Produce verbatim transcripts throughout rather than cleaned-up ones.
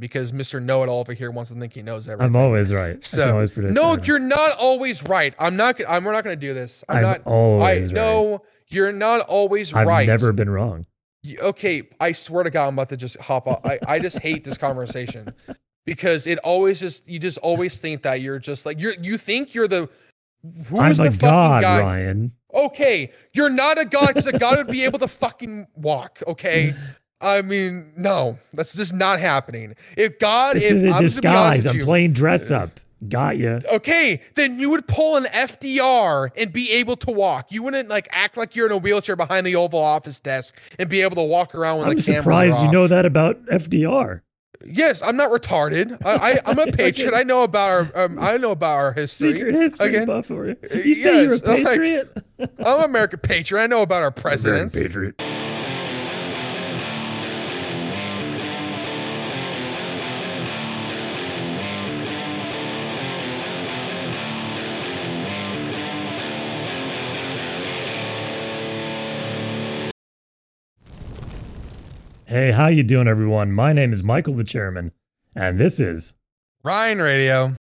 because Mister Know-It-All over here wants to think he knows everything. I'm always right. So I can always predict no, things. You're not always right. I'm not. I'm. We're not going to do this. I'm, I'm not always. I right. No, you're not always I've right. I've never been wrong. Okay, I swear to God, I'm about to just hop off. I, I just hate this conversation because it always just you just always think that you're just like you. You think you're the who's I'm the a fucking god, guy? Ryan. Okay, you're not a god because a god would be able to fucking walk. Okay. I mean, no, that's just not happening. If God this is, is a I'm disguise, I'm you, playing dress up. Got you. Okay, then you would pull an F D R and be able to walk. You wouldn't like act like you're in a wheelchair behind the Oval Office desk and be able to walk around when I'm the cameras are off. I'm surprised you know that about F D R. Yes, I'm not retarded. I, I, I'm a patriot. I know about our. Um, I know about our history. Secret history Again, buff for you. You yes, say you're a patriot. Like, I'm an American patriot. I know about our presidents. American patriot. Hey, how you doing, everyone? My name is Michael the Chairman, and this is... Ryan Radio.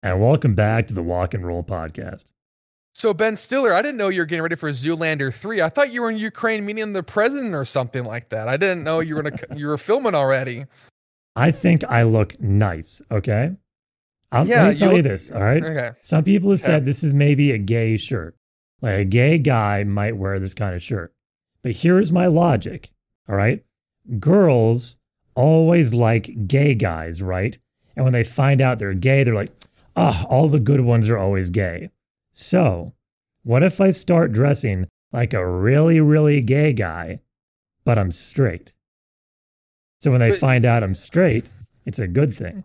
And welcome back to the Walk and Roll Podcast. So, Ben Stiller, I didn't know you were getting ready for Zoolander three. I thought you were in Ukraine meeting the president or something like that. I didn't know you were in a, you were filming already. I think I look nice, okay? I'll, yeah, let me tell you, look, you this, all right? Okay. Some people have said okay. This is maybe a gay shirt. Like, a gay guy might wear this kind of shirt. But here's my logic, all right? Girls always like gay guys, right? And when they find out they're gay, they're like, ah, oh, all the good ones are always gay. So what if I start dressing like a really, really gay guy, but I'm straight? So when they but, find out I'm straight, it's a good thing.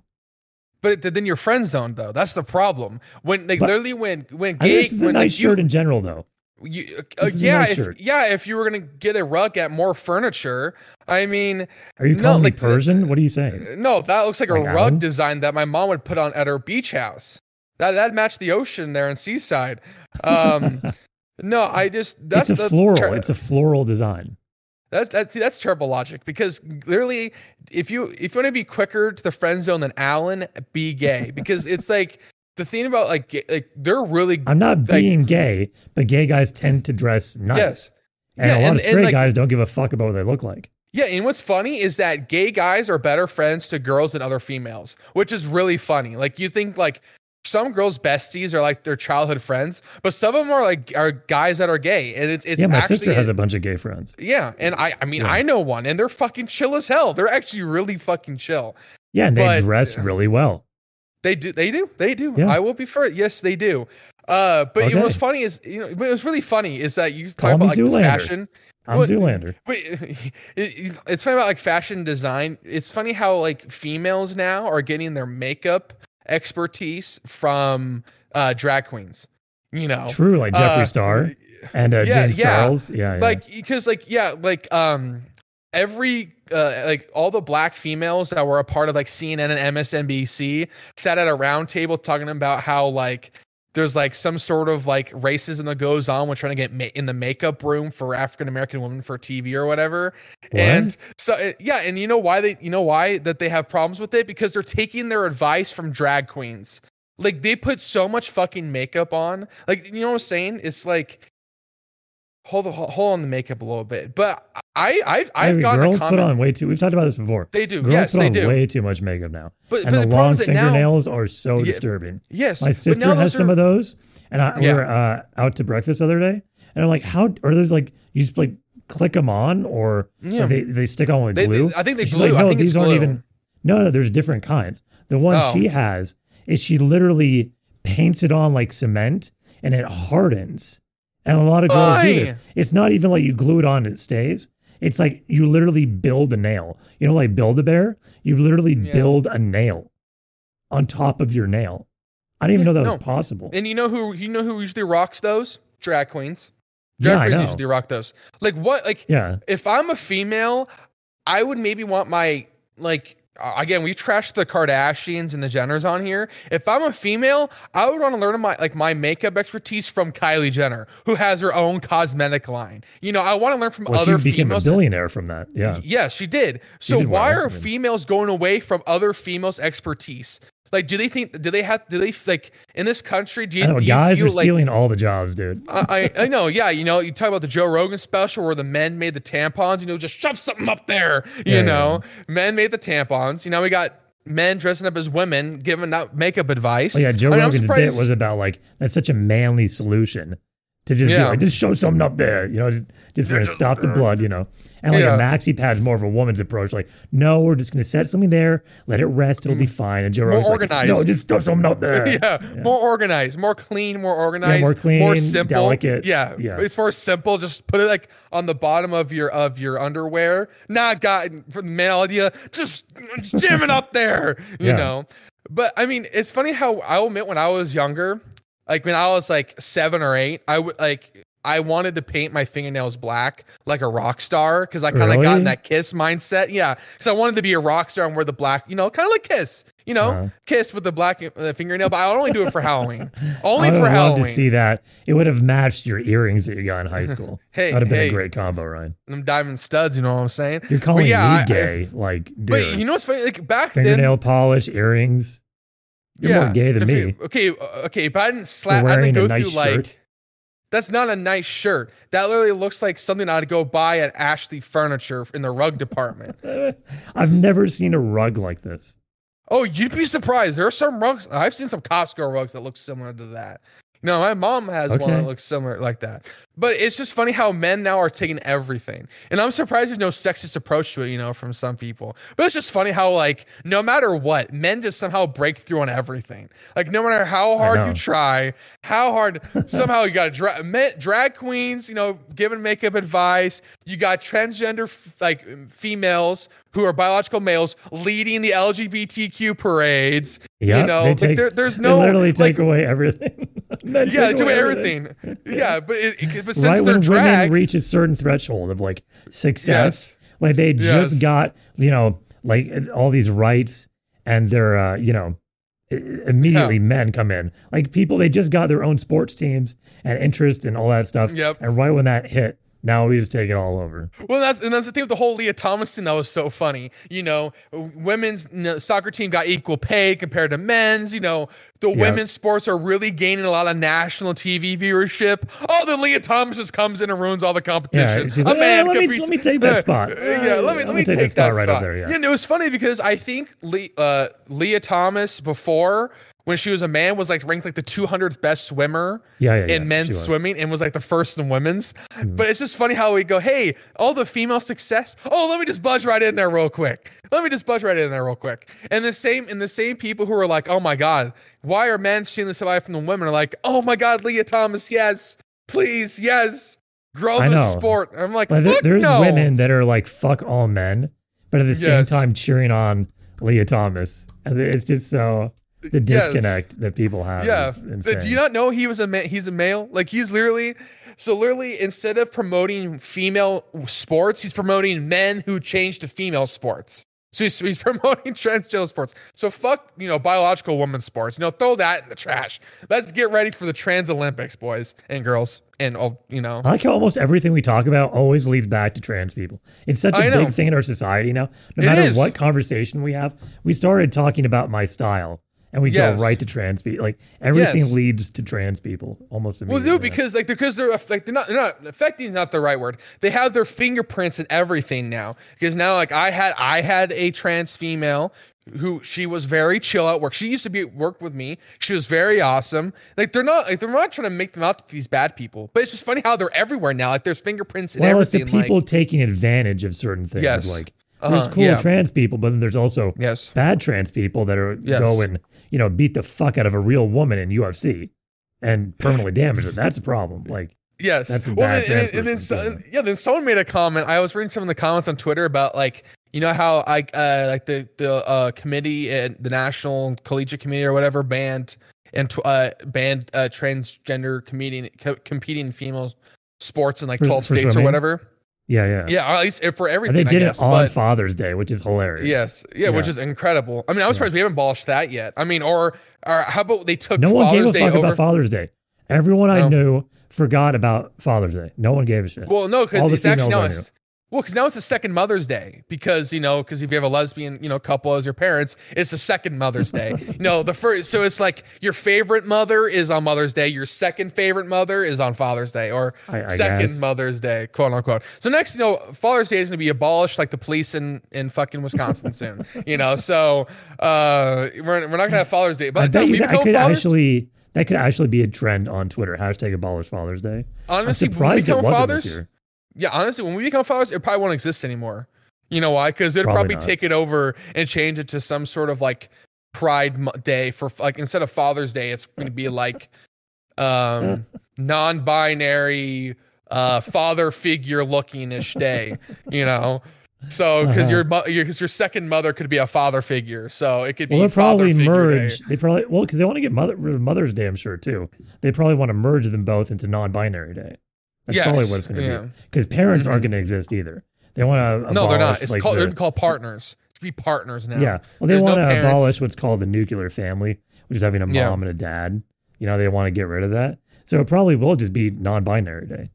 But then your friend zone, though. That's the problem. When they but, literally when when gay, I mean, this is when, a nice like, shirt you, in general, though. You, uh, yeah, nice if, yeah. If you were gonna get a rug at more furniture, I mean, are you no, calling like, me Persian? What are you saying? No, that looks like, like a rug island? Design that my mom would put on at her beach house. That that matched the ocean there in Seaside. Um, no, I just that's it's a floral. Ter- it's a floral design. That's that's see, that's terrible logic because literally, if you if you want to be quicker to the friend zone than Alan, be gay because it's like. The thing about like, like they're really. I'm not being like, gay, but gay guys tend to dress nice. Yes. And yeah, a lot and, of straight and, like, guys don't give a fuck about what they look like. Yeah, and what's funny is that gay guys are better friends to girls than other females, which is really funny. Like you think like some girls' besties are like their childhood friends, but some of them are like are guys that are gay, and it's it's yeah. My actually, sister has a bunch of gay friends. Yeah, and I I mean yeah. I know one, and they're fucking chill as hell. They're actually really fucking chill. Yeah, and they but, dress really well. They do. They do. They do. Yeah. I will be first. Yes, they do. Uh, but okay. It was funny is, you know, what was really funny is that you talk about like the fashion. I'm but, Zoolander. But it, it, it's funny about like fashion design. It's funny how like females now are getting their makeup expertise from uh, drag queens, you know, true. Like Jeffree uh, Star and uh, yeah, James yeah. Charles. Yeah. yeah. Like, because like, yeah, like, um, Every, uh, like, all the black females that were a part of, like, C N N and M S N B C sat at a round table talking about how, like, there's, like, some sort of, like, racism that goes on when trying to get ma- in the makeup room for African-American women for T V or whatever. What? And so, yeah, and you know why they, you know why that they have problems with it? Because they're taking their advice from drag queens. Like, they put so much fucking makeup on. Like, you know what I'm saying? It's, like... Hold on, hold on the makeup a little bit, but I, I've, I've I mean, gotten girls a comment. Put on way too. We've talked about this before. They do. Girls yes, put they on do. Way too much makeup now, but, and but the, the long fingernails now, are so yeah, disturbing. Yes, my sister has are, some of those, and I, yeah. we were uh, out to breakfast the other day, and I'm like, how are those? Like, you just like click them on, or yeah. like, they they stick on with they, glue. They, I think they glue. Like, no, I think these aren't glue. even. No, no, there's different kinds. The one oh. she has is she literally paints it on like cement, and it hardens. And a lot of girls Aye. do this. It's not even like you glue it on and it stays. It's like you literally build a nail. You know, like Build-A-Bear? You literally yeah. build a nail on top of your nail. I didn't yeah, even know that no. was possible. And you know who you know who usually rocks those? Drag queens. Drag yeah, queens I know. usually rock those. Like what? Like yeah. if I'm a female, I would maybe want my like again, we've trashed the Kardashians and the Jenners on here. If I'm a female, I would want to learn my like my makeup expertise from Kylie Jenner, who has her own cosmetic line. You know, I want to learn from well, other females. She became females. a billionaire from that. Yeah. Yeah, she did. So did why well, are I mean. females going away from other females' expertise? Like, do they think, do they have, do they, like, in this country, do you, I know, do you guys feel are like, stealing all the jobs, dude? I, I know, yeah, you know, you talk about the Joe Rogan special where the men made the tampons, you know, just shove something up there, you yeah, know, yeah. men made the tampons, you know, we got men dressing up as women, giving out makeup advice. Oh, yeah, Joe I mean, Rogan's bit was about, like, that's such a manly solution to just yeah. be like, just show something up there, you know, just, just we're going to stop the blood, you know. And, like, yeah. a maxi pad is more of a woman's approach. Like, no, we're just going to set something there, let it rest, it'll be fine. And Joe Rogan's more organized. Like, no, just throw something up there. yeah. yeah, more organized, more clean, more organized, yeah, more clean, more simple, delicate. Yeah. yeah, it's more simple. Just put it like on the bottom of your of your underwear. Nah, got for the male idea. Just jam it up there, you yeah. know. But I mean, it's funny how I'll admit when I was younger, like when I was like seven or eight, I would like. I wanted to paint my fingernails black like a rock star because I kind of really? got in that Kiss mindset. Yeah, because I wanted to be a rock star and wear the black, you know, kind of like Kiss, you know, uh-huh. Kiss with the black uh, fingernail. But I only do it for Halloween. Only I for Halloween. To see that, it would have matched your earrings that you got in high school. hey, that would have been hey, a great combo, Ryan. Them diamond studs, you know what I'm saying? You're calling yeah, me gay, I, like, dude. But you know what's funny? Like back fingernail then, fingernail polish, earrings. You're yeah, more gay than me. You, okay, okay, but I didn't slap. I didn't go a nice through shirt. like. That's not a nice shirt. That literally looks like something I'd go buy at Ashley Furniture in the rug department. I've never seen a rug like this. Oh, you'd be surprised. There are some rugs. I've seen some Costco rugs that look similar to that. No, my mom has okay. one that looks similar like that. But it's just funny how men now are taking everything. And I'm surprised there's no sexist approach to it, you know, from some people. But it's just funny how, like, no matter what, men just somehow break through on everything. Like, no matter how hard you try, how hard, somehow you got dra- drag queens, you know, giving makeup advice. You got transgender, like, females who are biological males leading the L G B T Q parades. Yeah, you know, they take, like there, there's no they literally take like, away everything. yeah, take they take away everything. everything. Yeah, but it, it, but since right they're when drag, women reach a certain threshold of like success, yes, like they yes. just got you know like all these rights, and they're uh, you know immediately yeah. men come in like people they just got their own sports teams and interest and all that stuff. Yep. And right when that hit. Now we just take it all over. Well, that's and that's the thing with the whole Lia Thomas thing that was so funny. You know, women's you know, soccer team got equal pay compared to men's. You know, the yep. women's sports are really gaining a lot of national T V viewership. Oh, then Lia Thomas just comes in and ruins all the competition. Yeah, a like, man hey, let, me, let me take that spot. yeah, let me, let me take, take that spot. Right spot. Up there, yeah. yeah, and it was funny because I think Le, uh, Lia Thomas before... when she was a man, was like ranked like the two hundredth best swimmer yeah, yeah, yeah. in men's swimming and was like the first in women's. Mm. But it's just funny how we go, hey, all the female success. Oh, let me just budge right in there real quick. Let me just budge right in there real quick. And the same and the same people who are like, oh, my God, why are men stealing this life from the women are like, oh, my God, Lia Thomas. Yes, please. Yes. Grow the sport. I'm like, but fuck there's no. women that are like, fuck all men. But at the yes. same time, cheering on Lia Thomas. And it's just so. The disconnect yes. that people have. Yeah. Do you not know he was a man? He's a male. Like he's literally, so literally instead of promoting female sports, he's promoting men who change to female sports. So he's, he's promoting transgender sports. So fuck, you know, biological women's sports, you know, throw that in the trash. Let's get ready for the trans Olympics, boys and girls. And all, you know, I like how almost everything we talk about always leads back to trans people. It's such a I big know. thing in our society now, no it matter is. what conversation we have, we started talking about my style. And we yes. go right to trans people. Like everything yes. leads to trans people almost immediately. Well, no, because like because they're like they're not they're not affecting is not the right word. They have their fingerprints in everything now. Because now like I had I had a trans female who she was very chill at work. She used to be at work with me. She was very awesome. Like they're not like they're not trying to make them out to these bad people. But it's just funny how they're everywhere now. Like there's fingerprints in well, everything. Well, it's the people like, taking advantage of certain things. Yes. Like uh-huh, there's cool yeah. trans people, but then there's also yes. bad trans people that are yes. going. You know, beat the fuck out of a real woman in U F C and permanently damage her. That's a problem. Like, yes, that's a well, bad and, and, and then so, and, yeah, then someone made a comment. I was reading some of the comments on Twitter about like, you know how I uh, like the the uh, committee and the National Collegiate Committee or whatever banned and uh, banned uh, transgender comedian co- competing female sports in like twelve for, states for or whatever. Yeah, yeah. Yeah, at least for everything. And they did I guess, it on but, Father's Day, which is hilarious. Yes. Yeah, yeah, which is incredible. I mean, I was yeah. surprised we haven't abolished that yet. I mean, or, or how about they took no Father's Day over? No one gave a fuck over? about Father's Day. Everyone no. I knew forgot about Father's Day. No one gave a shit. Well, no, because it's actually no, it's, well, because now it's the second Mother's Day because, you know, because if you have a lesbian, you know, couple as your parents, it's the second Mother's Day. No, the first. So it's like your favorite mother is on Mother's Day. Your second favorite mother is on Father's Day or I, I second guess. Mother's Day, quote unquote. So next, you know, Father's Day is going to be abolished like the police in, in fucking Wisconsin soon, you know. So uh, we're, we're not going to have Father's Day. But we become could Father's actually. That could actually be a trend on Twitter. Hashtag abolish Father's Day. Honestly, I'm surprised when we become it wasn't fathers, this year. Yeah, honestly, when we become fathers, it probably won't exist anymore. You know why? Because they'd probably, probably take it over and change it to some sort of like Pride Day for like instead of Father's Day, it's going to be like um, non-binary uh, father figure looking-ish day. You know. So, because uh-huh. your because your second mother could be a father figure, so it could be. Well, they probably merge. Day. They probably well because they want to get mother Mother's Day. I'm sure too. They probably want to merge them both into non-binary day. That's yes. probably what it's going to yeah. be. Because parents mm-hmm. aren't going to exist either. They want to. No, they're not. It's like called. They're called partners. It's going to be partners now. Yeah. Well, they want to no abolish what's called the nuclear family, which is having a mom yeah. and a dad. You know, they want to get rid of that. So it probably will just be non-binary day.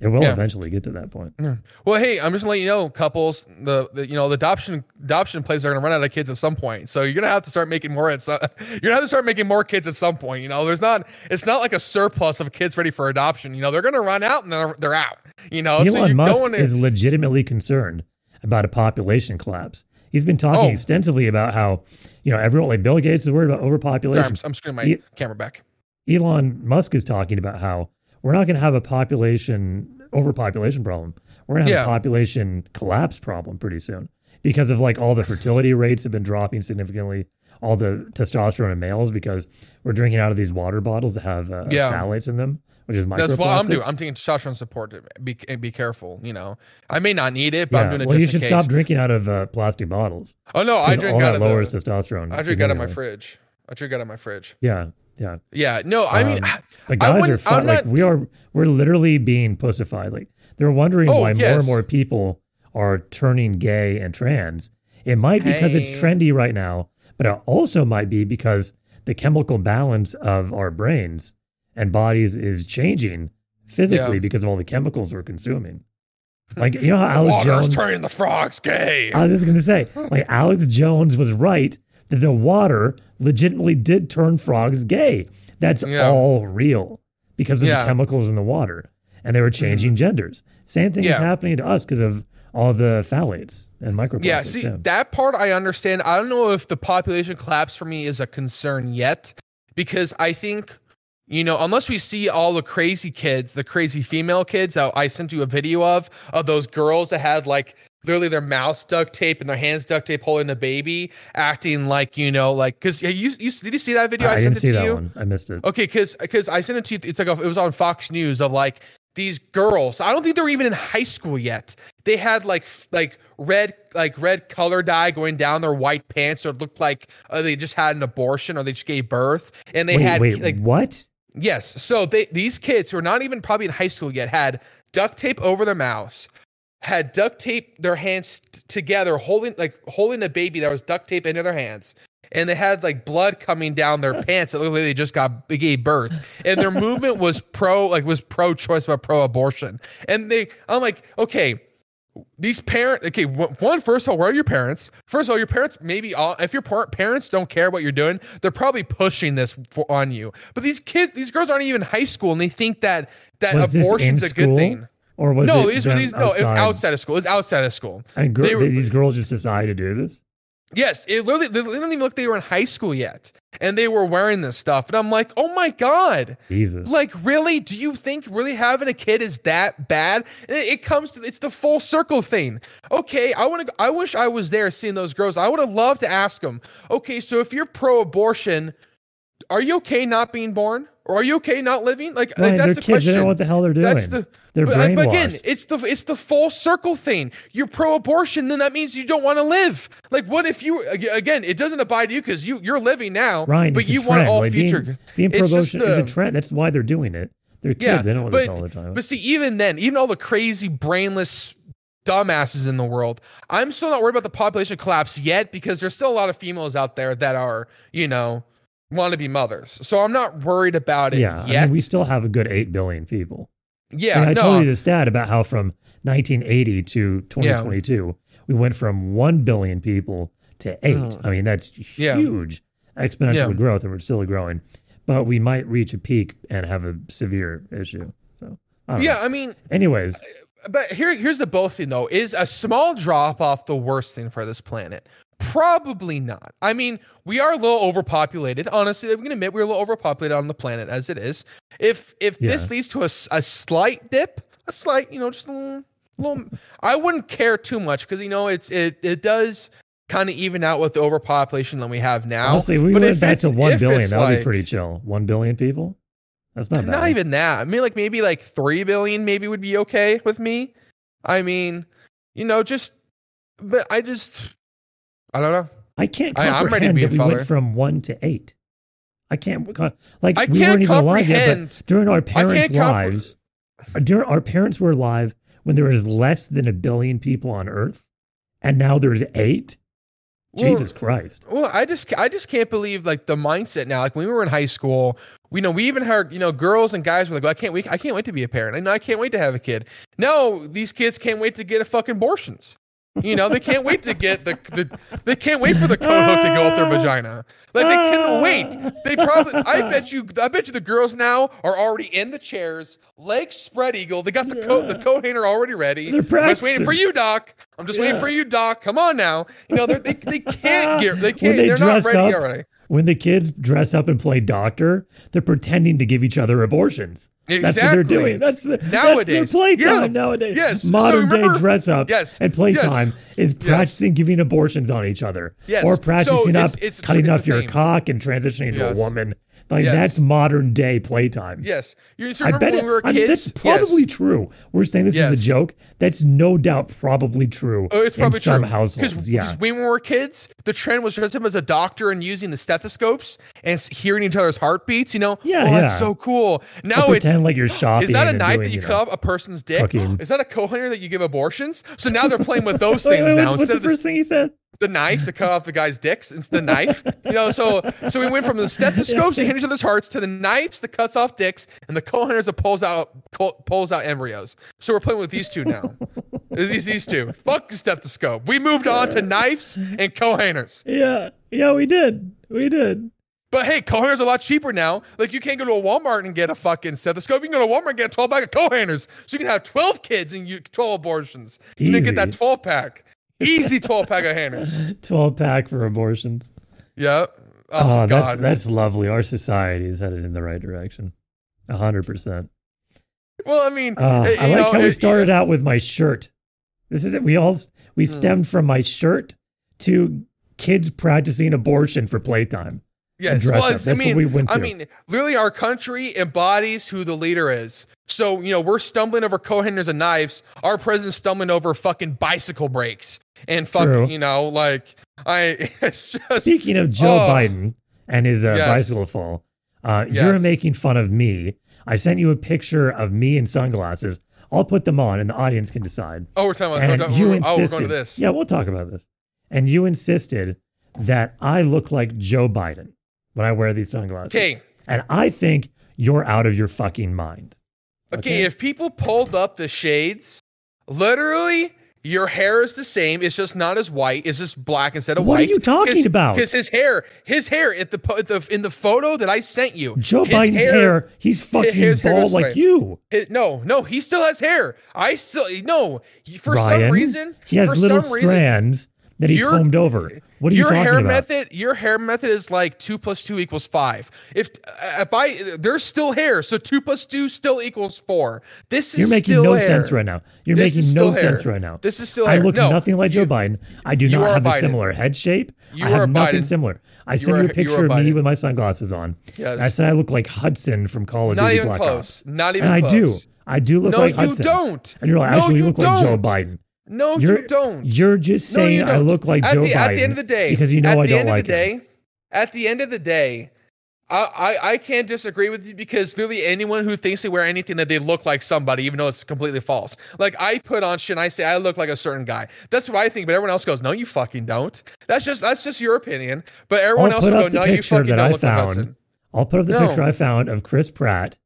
It will yeah. eventually get to that point. Yeah. Well, hey, I'm just letting you know, couples, the, the you know the adoption adoption places are going to run out of kids at some point. So you're going to have to start making more at some, you're going to have to start making more kids at some point. You know, there's not it's not like a surplus of kids ready for adoption. You know, they're going to run out and they're they're out. You know, Elon so you're Musk going to, is legitimately concerned about a population collapse. He's been talking oh. extensively about how you know everyone like Bill Gates is worried about overpopulation. Sorry, I'm, I'm screwing my e- camera back. Elon Musk is talking about how. We're not going to have a population overpopulation problem. We're going to have yeah. a population collapse problem pretty soon because of like all the fertility rates have been dropping significantly. All the testosterone in males because we're drinking out of these water bottles that have uh, yeah. phthalates in them, which is microplastics. That's what I'm doing. I'm taking testosterone support to be, be careful. You know, I may not need it, but yeah. I'm doing it well, just in case. Well, you should stop drinking out of uh, plastic bottles. Oh no, I drink all out that of lowers the, testosterone. I drink out of my fridge. I drink out of my fridge. Yeah. Yeah. Yeah. No, I um, mean, the guys are fun. Not, like we are, we're literally being pussified. Like they're wondering oh, why yes. more and more people are turning gay and trans. It might be because hey. it's trendy right now, but it also might be because the chemical balance of our brains and bodies is changing physically yeah. because of all the chemicals we're consuming. Like, you know how Alex Jones is turning the frogs gay. I was just going to say, like Alex Jones was right. That the water legitimately did turn frogs gay. That's yeah. all real because of yeah. the chemicals in the water. And they were changing mm-hmm. genders. Same thing yeah. is happening to us because of all the phthalates and microplastics. Yeah, see, yeah. that part I understand. I don't know if the population collapse for me is a concern yet because I think, you know, unless we see all the crazy kids, the crazy female kids, that I sent you a video of, of those girls that had like, literally their mouths duct tape and their hands duct tape holding a baby acting like, you know, like, cause you, you did you see that video? I, I sent didn't it see to that you. One. I missed it. Okay. Cause, cause I sent it to you. It's like, a, it was on Fox News of like these girls. I don't think they're even in high school yet. They had like, like red, like red color dye going down their white pants. So it looked like uh, they just had an abortion or they just gave birth and they wait, had wait, like what? Yes. So they, these kids who are not even probably in high school yet had duct tape over their mouths. Had duct tape their hands t- together, holding like holding a baby that was duct tape into their hands, and they had like blood coming down their pants. It looked like they just got they gave birth, and their movement was pro like was pro choice but pro abortion. And they, I'm like, okay, these parents. Okay, one first of all, where are your parents? First of all, your parents maybe all if your parents don't care what you're doing, they're probably pushing this for, on you. But these kids, these girls aren't even in high school, and they think that that abortion's a good thing. Or was no, it these, these, no, it was outside of school. It was outside of school. And gr- they were, these girls just decided to do this? Yes. It literally, they didn't even look like they were in high school yet. And they were wearing this stuff. And I'm like, oh my God. Jesus. Like, really? Do you think really having a kid is that bad? And it, it comes to, it's the full circle thing. Okay. I want to, I wish I was there seeing those girls. I would have loved to ask them, okay, so if you're pro-abortion, are you okay not being born? Or are you okay not living? Like, right, like that's the kids, question. They don't know what the hell they're doing. That's the, they're but, brainwashed. But again, it's the it's the full circle thing. You're pro-abortion, then that means you don't want to live. Like, what if you again? It doesn't apply to you because you you're living now, Ryan, but you want all like, future. Being, being pro-abortion is a trend. That's why they're doing it. They're kids. Yeah, they don't want to all the time. But see, even then, even all the crazy, brainless dumbasses in the world. I'm still not worried about the population collapse yet because there's still a lot of females out there that are, you know, want to be mothers. So I'm not worried about it yeah, yet. Yeah, I mean, we still have a good eight billion people. Yeah, and I no, told you the stat about how from nineteen eighty to twenty twenty-two, yeah. we went from one billion people to eight. Mm. I mean, that's huge yeah. exponential yeah. growth, and we're still growing. But we might reach a peak and have a severe issue. So, I yeah, know. I mean, anyways. But here, here's the both thing, though. Is a small drop off the worst thing for this planet? Probably not. I mean, we are a little overpopulated. Honestly, I'm going to admit we're a little overpopulated on the planet as it is. If if yeah. this leads to a, a slight dip, a slight, you know, just a little, little I wouldn't care too much because, you know, it's it it does kind of even out with the overpopulation that we have now. Honestly, we but went back to one billion. That would like, be pretty chill. one billion people? That's not bad. Not even that. I mean, like maybe like three billion maybe would be okay with me. I mean, you know, just, but I just... I don't know. I can't comprehend I, I'm ready to be that a we father. went from one to eight. I can't like I we can't weren't even alive yet, but during our parents' lives, compre- during our parents were alive when there was less than a billion people on Earth, and now there's eight. Well, Jesus Christ! Well, I just I just can't believe like the mindset now. Like when we were in high school, we you know we even heard you know girls and guys were like, well, I can't wait, I can't wait to be a parent. I know I can't wait to have a kid. No, these kids can't wait to get a fucking abortions. You know, they can't wait to get the, the they can't wait for the coat hook to go up their vagina. Like they can't wait. They probably I bet you I bet you the girls now are already in the chairs, legs spread eagle. They got the yeah. coat the coat hanger already ready. They're practicing. I'm just waiting for you, Doc. I'm just yeah. waiting for you, Doc. Come on now. You know, they they can't get they can't they they're not ready up, already. When the kids dress up and play doctor, they're pretending to give each other abortions. Exactly. That's what they're doing. That's, the, nowadays. that's their playtime yeah. nowadays. Yes. Modern so remember, day dress up yes. and playtime yes. is practicing yes. giving abortions on each other. Yes. Or practicing so it's, up, it's, it's, cutting it's off your cock and transitioning yes. to a woman. Like yes. that's modern day playtime. Yes. You I bet when it, we were kids? I mean, that's probably yes. true. We're saying this yes. is a joke. That's no doubt probably true. Oh, it's probably in some true. households. Because yeah. when we were kids, the trend was just him as a doctor and using the stethoscopes and hearing each other's heartbeats, you know? Yeah. Oh, yeah. that's so cool. Now but it's pretend like you're shopping. Is that a knife doing, that you, you know, cut up a person's dick? Cooking. Is that a coat hanger that you give abortions? So now they're playing with those things wait, wait, now. What's Instead the first of thing he said? The knife to cut off the guy's dicks. It's the knife, you know. So, so we went from the stethoscopes that hit each other's hearts to the knives that cuts off dicks, and the coal hunters that pulls out pulls out embryos. So we're playing with these two now. these these two. Fuck the stethoscope. We moved on to knives and coal hangers. Yeah, yeah, we did, we did. But hey, coal hangers are a lot cheaper now. Like you can't go to a Walmart and get a fucking stethoscope. You can go to a Walmart and get a twelve pack of coal hangers, so you can have twelve kids and you twelve abortions, Easy. and then get that twelve pack. Easy twelve pack of hangers. twelve pack for abortions. Yeah. Oh, oh God. That's, that's lovely. Our society is headed in the right direction. one hundred percent. Well, I mean. Uh, it, I like know, how it, we started it, out with my shirt. This is it. We all we stemmed mm. from my shirt to kids practicing abortion for playtime. Yes. Well, that's I mean, what we went to. I mean, literally our country embodies who the leader is. So, you know, we're stumbling over coat hangers and knives. Our president's stumbling over fucking bicycle brakes. And fuck, True. you know, like I. It's just, Speaking of Joe oh, Biden and his uh, yes. bicycle fall, uh, yes. you're making fun of me. I sent you a picture of me in sunglasses. I'll put them on, and the audience can decide. Oh, we're talking about. And we're, you we're, insisted. Oh, we're going to this. Yeah, we'll talk about this. And you insisted that I look like Joe Biden when I wear these sunglasses. Okay. And I think you're out of your fucking mind. Okay, okay, if people pulled up the shades, literally. Your hair is the same. It's just not as white. It's just black instead of what white. What are you talking Cause, about? Because his hair, his hair at the, at the in the photo that I sent you, Joe Biden's hair, hair, he's fucking his, his bald like you. His, no, no, he still has hair. I still no. For Ryan, some reason, he has for little some strands reason, that he your, combed over. What are you talking hair about? Method, your hair method is like two plus two equals five. If if I there's still hair, so two plus two still equals four. This is You're making still no hair. sense right now. You're this making no hair. sense right now. This is still I hair. look no, nothing like you, Joe Biden. I do not have a Biden. similar head shape. You I have nothing Biden. similar. I sent you, you a picture you of me with my sunglasses on. Yes. I said I look like Hudson from Call of not Duty Black Ops. Not even and close. And I do. I do look no, like Hudson. No, you don't. And you're like, actually, no, you, you look don't. like Joe Biden. No, you're, you don't. You're just saying no, I look like at Joe the, Biden. At the end of the day, because you know I don't like it. At the end of the day, I, I, I can't disagree with you, because literally anyone who thinks they wear anything that they look like somebody, even though it's completely false. Like, I put on shit and I say I look like a certain guy. That's what I think, but everyone else goes, no, you fucking don't. That's just that's just your opinion. But everyone I'll else will go, no, you fucking don't I look found. like Hudson. I'll put up the no. picture I found of Chris Pratt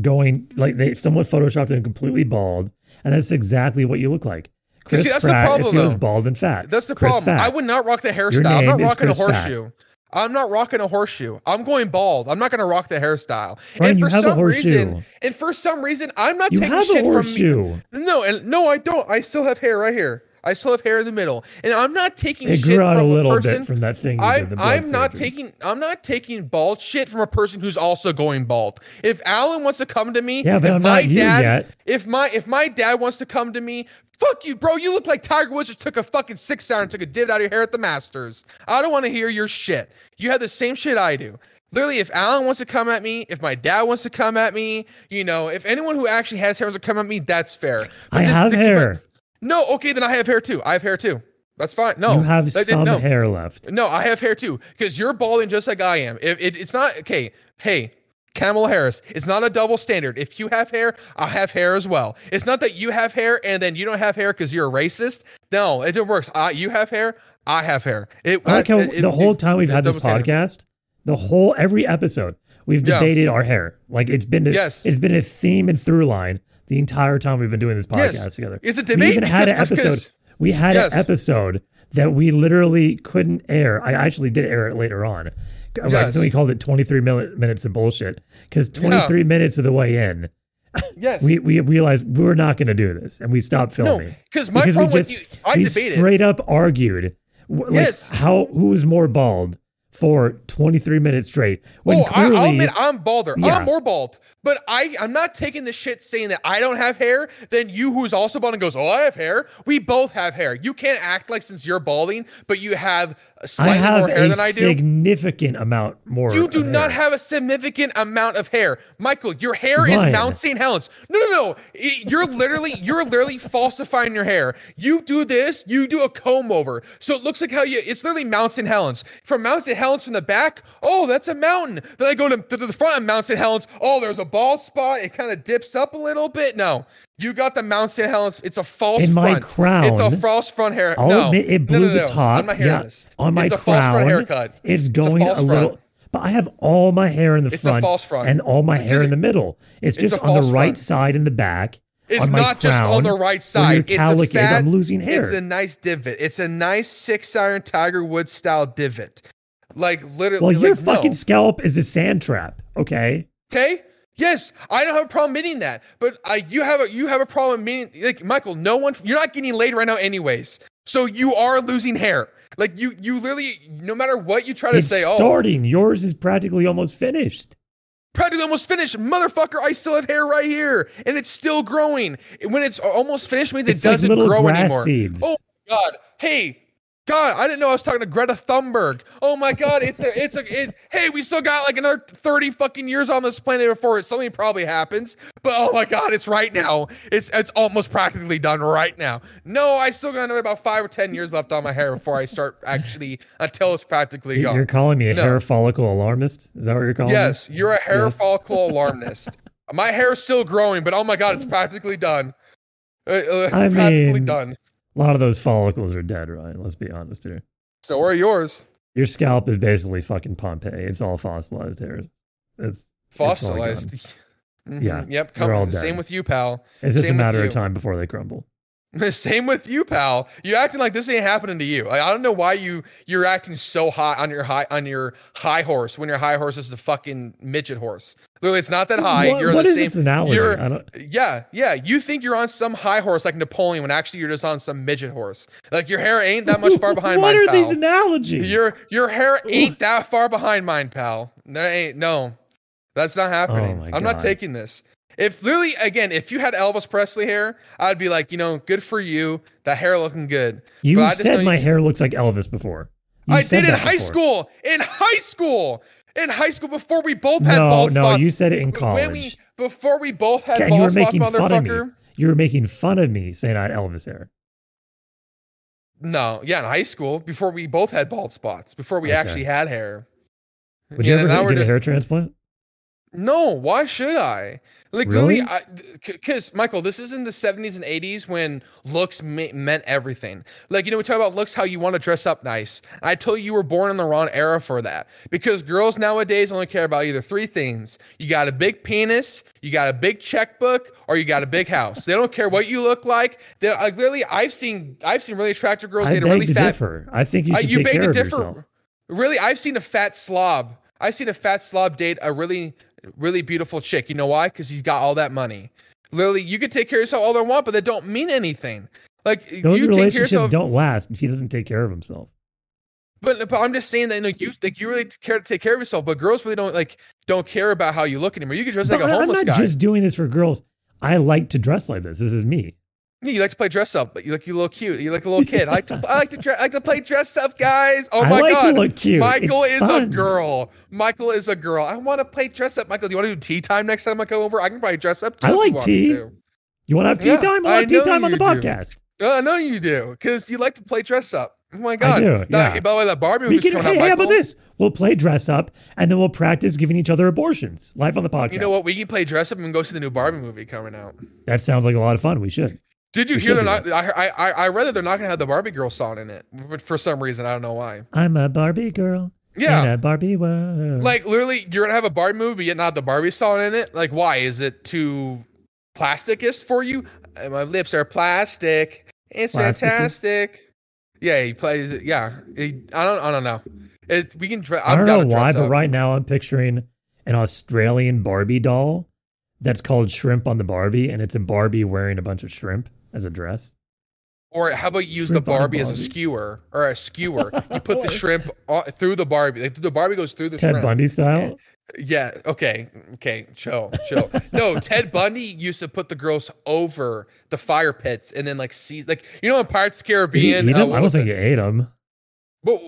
going, like, they somewhat photoshopped him completely bald, and that's exactly what you look like. Chris see, that's Pratt, the problem, if he was bald and fat. That's the Chris problem. Fat. I would not rock the hairstyle. I'm not rocking Chris a horseshoe. Fat. I'm not rocking a horseshoe. I'm going bald. I'm not going to rock the hairstyle. Brian, and for you have some a reason, and for some reason, I'm not you taking have shit a from me. No, and no, I don't. I still have hair right here. I still have hair in the middle, and I'm not taking it shit grew out from a little a person. Bit from that thing. I, the I'm not surgery. taking. I'm not taking bald shit from a person who's also going bald. If Alan wants to come to me, yeah, but if I'm my not dad, yet. if my if my dad wants to come to me, fuck you, bro. You look like Tiger Woods just took a fucking six iron and took a divot out of your hair at the Masters. I don't want to hear your shit. You have the same shit I do. Literally, if Alan wants to come at me, if my dad wants to come at me, you know, if anyone who actually has hair wants to come at me, that's fair. But I have hair. My, No, okay, then I have hair too. I have hair too. That's fine. No, you have some no. hair left. No, I have hair too, because you're balding just like I am. It, it, it's not okay. Hey, Kamala Harris, it's not a double standard. If you have hair, I have hair as well. It's not that you have hair and then you don't have hair because you're a racist. No, it works. I, you have hair, I have hair. It, I like how it, the it, whole time we've had this podcast, standard. the whole every episode we've debated yeah. our hair. Like it's been a, yes. it's been a theme and through line. The entire time we've been doing this podcast yes. together. It's a debate. We even had an episode. We had yes. an episode that we literally couldn't air. I actually did air it later on. Yes. Like, so we called it twenty-three minutes of bullshit. Because twenty-three yeah. minutes of the way in, yes. we, we realized we were not going to do this. And we stopped filming. No, because my problem with you, I we debated. straight up argued like, yes. how who was more bald for twenty-three minutes straight. When oh, clearly, I, I'll admit I'm balder. Yeah. I'm more bald. But I, I'm not taking the shit saying that I don't have hair, then you who's also bald and goes, oh, I have hair. We both have hair. You can't act like since you're balding, but you have slightly have more hair than I do. I have a significant amount more You do not hair. have a significant amount of hair. Michael, your hair Mine. is Mount Saint Helens. No, no, no. It, you're literally you're literally falsifying your hair. You do this, you do a comb over. So it looks like how you, it's literally Mount Saint Helens. From Mount Saint Helens from the back, oh, that's a mountain. Then I go to, to the front of Mount Saint Helens, oh, there's a bald spot, it kind of dips up a little bit. No, you got the Mount Saint Helens. It's a false in front. my crown. It's a false front hair. I'll no, admit it blew no, no, no. the top. On my, yeah. this. On my it's crown, a false front haircut. It's going it's a, a little. Front. But I have all my hair in the it's front, a false front and all my it's hair in the middle. It's, it's just on the right front. side and the back. It's on not crown, just on the right side. It's a fat, is, I'm losing hair. It's a nice divot. It's a nice six iron Tiger Woods style divot. Like literally. Well, like, your fucking no. scalp is a sand trap. Okay. Okay. Yes, I don't have a problem admitting that, but I, you have a you have a problem admitting, like, Michael, no one, you're not getting laid right now anyways, so you are losing hair. Like you, you literally, no matter what you try to it's say, starting. oh, starting yours is practically almost finished. Practically almost finished, motherfucker. I still have hair right here, and it's still growing. When it's almost finished, means it's it doesn't like grow grass anymore. Seeds. Oh my God! Hey. God, I didn't know I was talking to Greta Thunberg. Oh my God, it's a, it's a, it, hey, we still got like another thirty fucking years on this planet before it something probably happens. But oh my God, it's right now. It's it's almost practically done right now. No, I still got another about five or ten years left on my hair before I start actually until it's practically gone. You're calling me a no. hair follicle alarmist? Is that what you're calling? Yes, me? you're a hair yes. follicle alarmist. My hair's still growing, but oh my God, it's practically done. It's I practically mean... done. A lot of those follicles are dead, Ryan. Let's be honest here. So are yours. Your scalp is basically fucking Pompeii. It's all fossilized hair. It's fossilized. It's mm-hmm. Yeah. Yep. Come, all same with you, pal. It's same just a matter of time before they crumble. Same with you, pal. You're acting like this ain't happening to you. Like, I don't know why you you're acting so high on your high on your high horse when your high horse is the fucking midget horse. Literally, it's not that high. What, you're what the is same, this analogy? You're, I don't... Yeah, yeah. You think you're on some high horse like Napoleon when actually you're just on some midget horse. Like your hair ain't that much far behind what mine, What are pal. these analogies? Your your hair ain't that far behind mine, pal. No, ain't, no. That's not happening. Oh I'm God. not taking this. If literally, again, if you had Elvis Presley hair, I'd be like, you know, good for you. That hair looking good. You but said my you... hair looks like Elvis before. You I did in high before. school. In high school. In high school, before we both had no, bald no, spots. No, no, you said it in college. We, before we both had okay, bald spots, motherfucker. You were making fun of me saying I had Elvis hair. No, yeah, in high school, before we both had bald spots, before we okay. actually had hair. Would you and ever get a hair transplant? No, why should I? Like, really? Because, Michael, this is in the seventies and eighties when looks me- meant everything. Like, you know, we talk about looks, how you want to dress up nice. I tell you, you were born in the wrong era for that. Because girls nowadays only care about either three things. You got a big penis, you got a big checkbook, or you got a big house. They don't care what you look like. They, like, literally, I've seen I've seen really attractive girls. I beg really to fat, differ. I think you should uh, you take care of differ. yourself. Really, I've seen a fat slob. I've seen a fat slob date a really, really beautiful chick. You know why? Because he's got all that money. Literally, you can take care of yourself all they want, but that don't mean anything. Like, those you relationships take care of yourself, don't last if he doesn't take care of himself. But, but I'm just saying that, you know, you like you really care to take care of yourself, but girls really don't like don't care about how you look anymore. You can dress but like a homeless guy. I'm not guy. just doing this for girls. I like to dress like this. This is me. Yeah, you like to play dress up, but you look you look cute. You look a little kid. I like to I like to dre- I like to play dress up, guys. Oh my I like god, to look cute. Michael it's is fun. a girl. Michael is a girl. I want to play dress up, Michael. Do you want to do tea time next time I come over? I can probably dress up too. I like you tea. Want you want to have tea yeah, time? I want tea time on the do. podcast. I uh, know you do, because you like to play dress up. Oh my god! I do, yeah. That, by the way, that Barbie was just coming out. Hey, Michael. How about this? We'll play dress up, and then we'll practice giving each other abortions live on the podcast. You know what? We can play dress up and go see the new Barbie movie coming out. That sounds like a lot of fun. We should. Did you we hear they're not? I I I read that they're not going to have the Barbie Girl song in it, but for some reason I don't know why. I'm a Barbie girl. Yeah, in a Barbie world. Like literally, you're gonna have a Barbie movie yet not the Barbie song in it. Like, why? Is it too plasticist for you? My lips are plastic. It's plastic-y. Fantastic. Yeah, he plays. Yeah, he, I don't. I don't know. It, we can. Dre- I'm I don't know why, but up. right now I'm picturing an Australian Barbie doll that's called Shrimp on the Barbie, and it's a Barbie wearing a bunch of shrimp as a dress. Or how about you use shrimp the Barbie, Barbie as a skewer or a skewer? You put the shrimp on, through the Barbie. Like, the Barbie goes through the Ted shrimp. Ted Bundy style? Yeah. Okay. Okay. Chill. Chill. No, Ted Bundy used to put the girls over the fire pits and then like see, like, you know, in Pirates of the Caribbean. Did he eat them? Uh, I don't think it? he ate them. But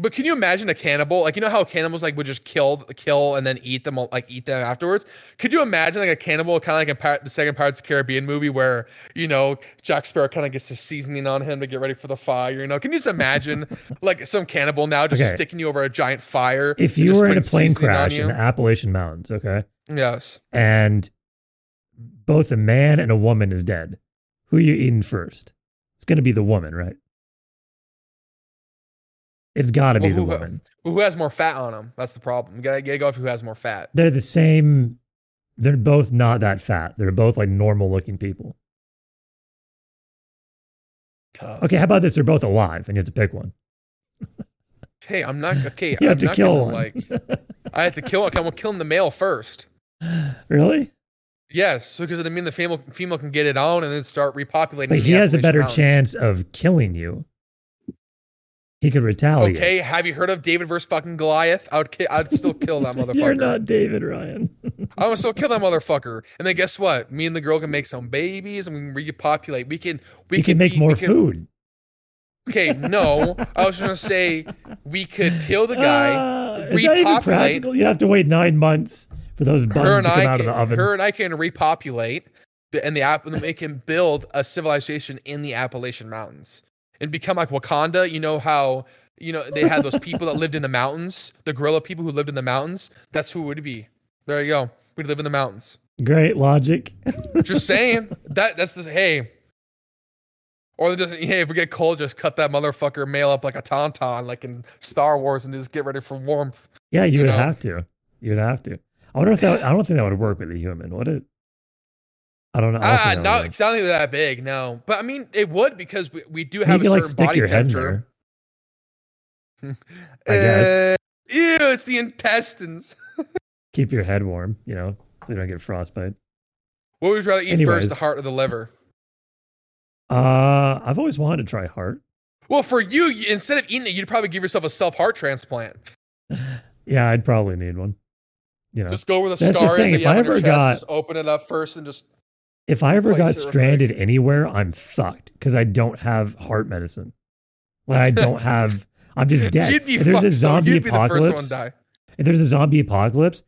but can you imagine a cannibal? Like, you know how cannibals like would just kill kill and then eat them like eat them afterwards? Could you imagine like a cannibal kind of like in Pir- the second Pirates of the Caribbean movie where, you know, Jack Sparrow kind of gets the seasoning on him to get ready for the fire, you know? Can you just imagine like some cannibal now just okay. sticking you over a giant fire? If you were in a plane crash in the Appalachian Mountains, okay? Yes. And both a man and a woman is dead. Who are you eating first? It's going to be the woman, right? It's got to well, be the who, woman. Who has more fat on them? That's the problem. You got to go for who has more fat. They're the same. They're both not that fat. They're both like normal looking people. Tough. Okay, how about this? They're both alive and you have to pick one. Hey, I'm not. Okay, you I'm have to not kill gonna, one. Like, I have to kill one. I'm going to kill the male first. Really? Yes, because I mean the female, female can get it on and then start repopulating. But he has a better mountains. chance of killing you. He could retaliate. Okay, have you heard of David versus fucking Goliath? I would ki- I'd still kill that motherfucker. You're not David, Ryan. I would still kill that motherfucker. And then guess what? Me and the girl can make some babies and we can repopulate. We can we you can, can make eat, more can... food. Okay, no. I was going to say we could kill the guy, uh, repopulate. Is that even practical? You have to wait nine months for those buns to come I out can, of the oven. Her and I can repopulate and the they can build a civilization in the Appalachian Mountains. And become like Wakanda. You know how you know they had those people that lived in the mountains, the gorilla people who lived in the mountains. That's who it would be. There you go. We'd live in the mountains. Great logic. Just saying that. That's the hey. Or just hey, if we get cold, just cut that motherfucker male up like a tauntaun, like in Star Wars, and just get ready for warmth. Yeah, you, you would know? have to. You'd have to. I wonder if that. I don't think that would work with a human. Would it? I don't know. I don't uh, no, it's not even that big. No, but I mean, it would because we, we do have you a can, certain like, stick body your temperature. Head I guess. Uh, ew, it's the intestines. Keep your head warm, you know, so you don't get frostbite. What would you rather eat Anyways. first, the heart or the liver? Uh, I've always wanted to try heart. Well, for you, instead of eating it, you'd probably give yourself a self heart transplant. Yeah, I'd probably need one. You know, just go where the That's scar the is. If I ever chest, got, just open it up first and just. If I ever got stranded anywhere, I'm fucked because I don't have heart medicine. Like I don't have, I'm just dead. You'd be if there's fucked, a zombie so you'd be apocalypse, the first one to die. If there's a zombie apocalypse,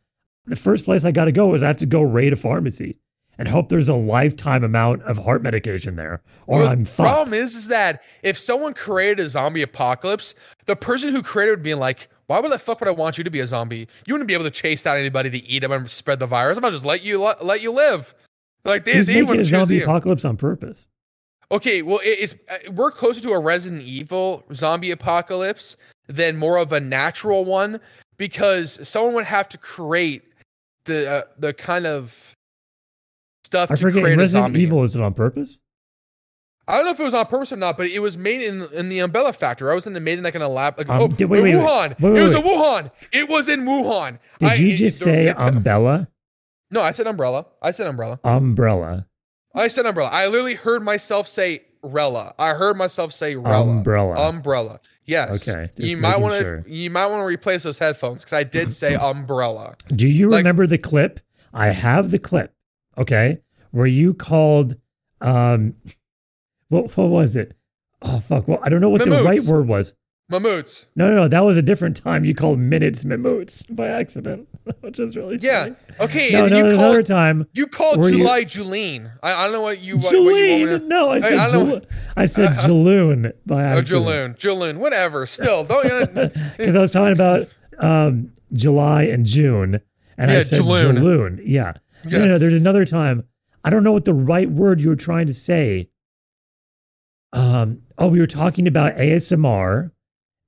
the first place I got to go is I have to go raid a pharmacy and hope there's a lifetime amount of heart medication there, or well, I'm fucked. The problem is, is that if someone created a zombie apocalypse, the person who created it would be like, why would I fuck would I want you to be a zombie? You wouldn't be able to chase down anybody to eat them and spread the virus. I'm gonna just let you let you live. Like they, he's they making a zombie apocalypse on purpose. Okay, well, it's we're closer to a Resident Evil zombie apocalypse than more of a natural one, because someone would have to create the uh, the kind of stuff I to forget, create Resident a zombie. Evil, is it on purpose? I don't know if it was on purpose or not, but it was made in, in the Umbrella Factory. I was in the made in like in a lab. Like, um, oh, did, wait, wait, Wuhan! Wait, wait, wait, it was wait. in Wuhan. It was in Wuhan. Did I, you just it, say it, Umbrella? No, I said Umbrella. I said Umbrella. Umbrella. I said Umbrella. I literally heard myself say Rella. I heard myself say Rella. Umbrella. Umbrella. Yes. Okay. You might want to. Sure. You might want to replace those headphones because I did say Umbrella. Do you like, remember the clip? I have the clip. Okay, where you called. Um, What, what was it? Oh, fuck. Well, I don't know what Mamoots. the right word was. Mamoots. No, no, no. That was a different time. You called minutes Mamoots by accident, which is really yeah. funny. Yeah. Okay. No, no, you called, another time. You called July you... Julene. I, I don't know what you... What, Julene? What you to... No, I said I, I Jul- what... I said uh, Jaloon by accident. Oh, Jaloon. Jaloon. Whatever. Still. Don't... Because I was talking about um, July and June, and yeah, I said Jaloon. Jaloon. Yeah. Yes. No, no, no. There's another time. I don't know what the right word you were trying to say. Um, oh, we were talking about A S M R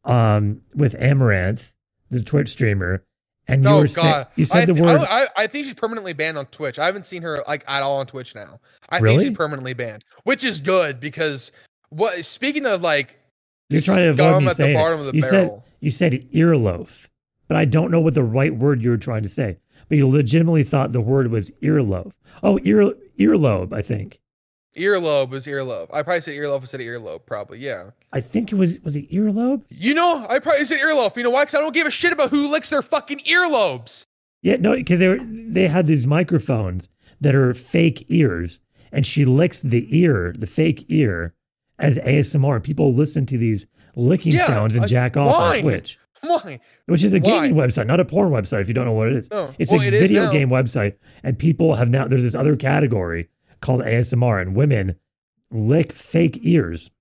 um, with Amaranth, the Twitch streamer, and you oh, were God. Sa- you said I th- the word. I, I, I think she's permanently banned on Twitch. I haven't seen her like at all on Twitch now. I really? think she's permanently banned, which is good because what? Speaking of like, you're trying to avoid me at saying the bottom of the you barrel. Said, you said earloaf, but I don't know what the right word you were trying to say. But you legitimately thought the word was earloaf. Oh, ear earlobe, I think. Earlobe was earlobe. I probably said earlobe instead of earlobe, probably, yeah. I think it was, was it earlobe? You know, I probably said earlobe. You know why? Because I don't give a shit about who licks their fucking earlobes. Yeah, no, because they were, they had these microphones that are fake ears, and she licks the ear, the fake ear, as A S M R. People listen to these licking yeah, sounds and jack off wine. on Twitch. Why? Which is a gaming Why? website, not a porn website, if you don't know what it is. No. It's well, a it video game website, and people have now, there's this other category called A S M R, and women lick fake ears,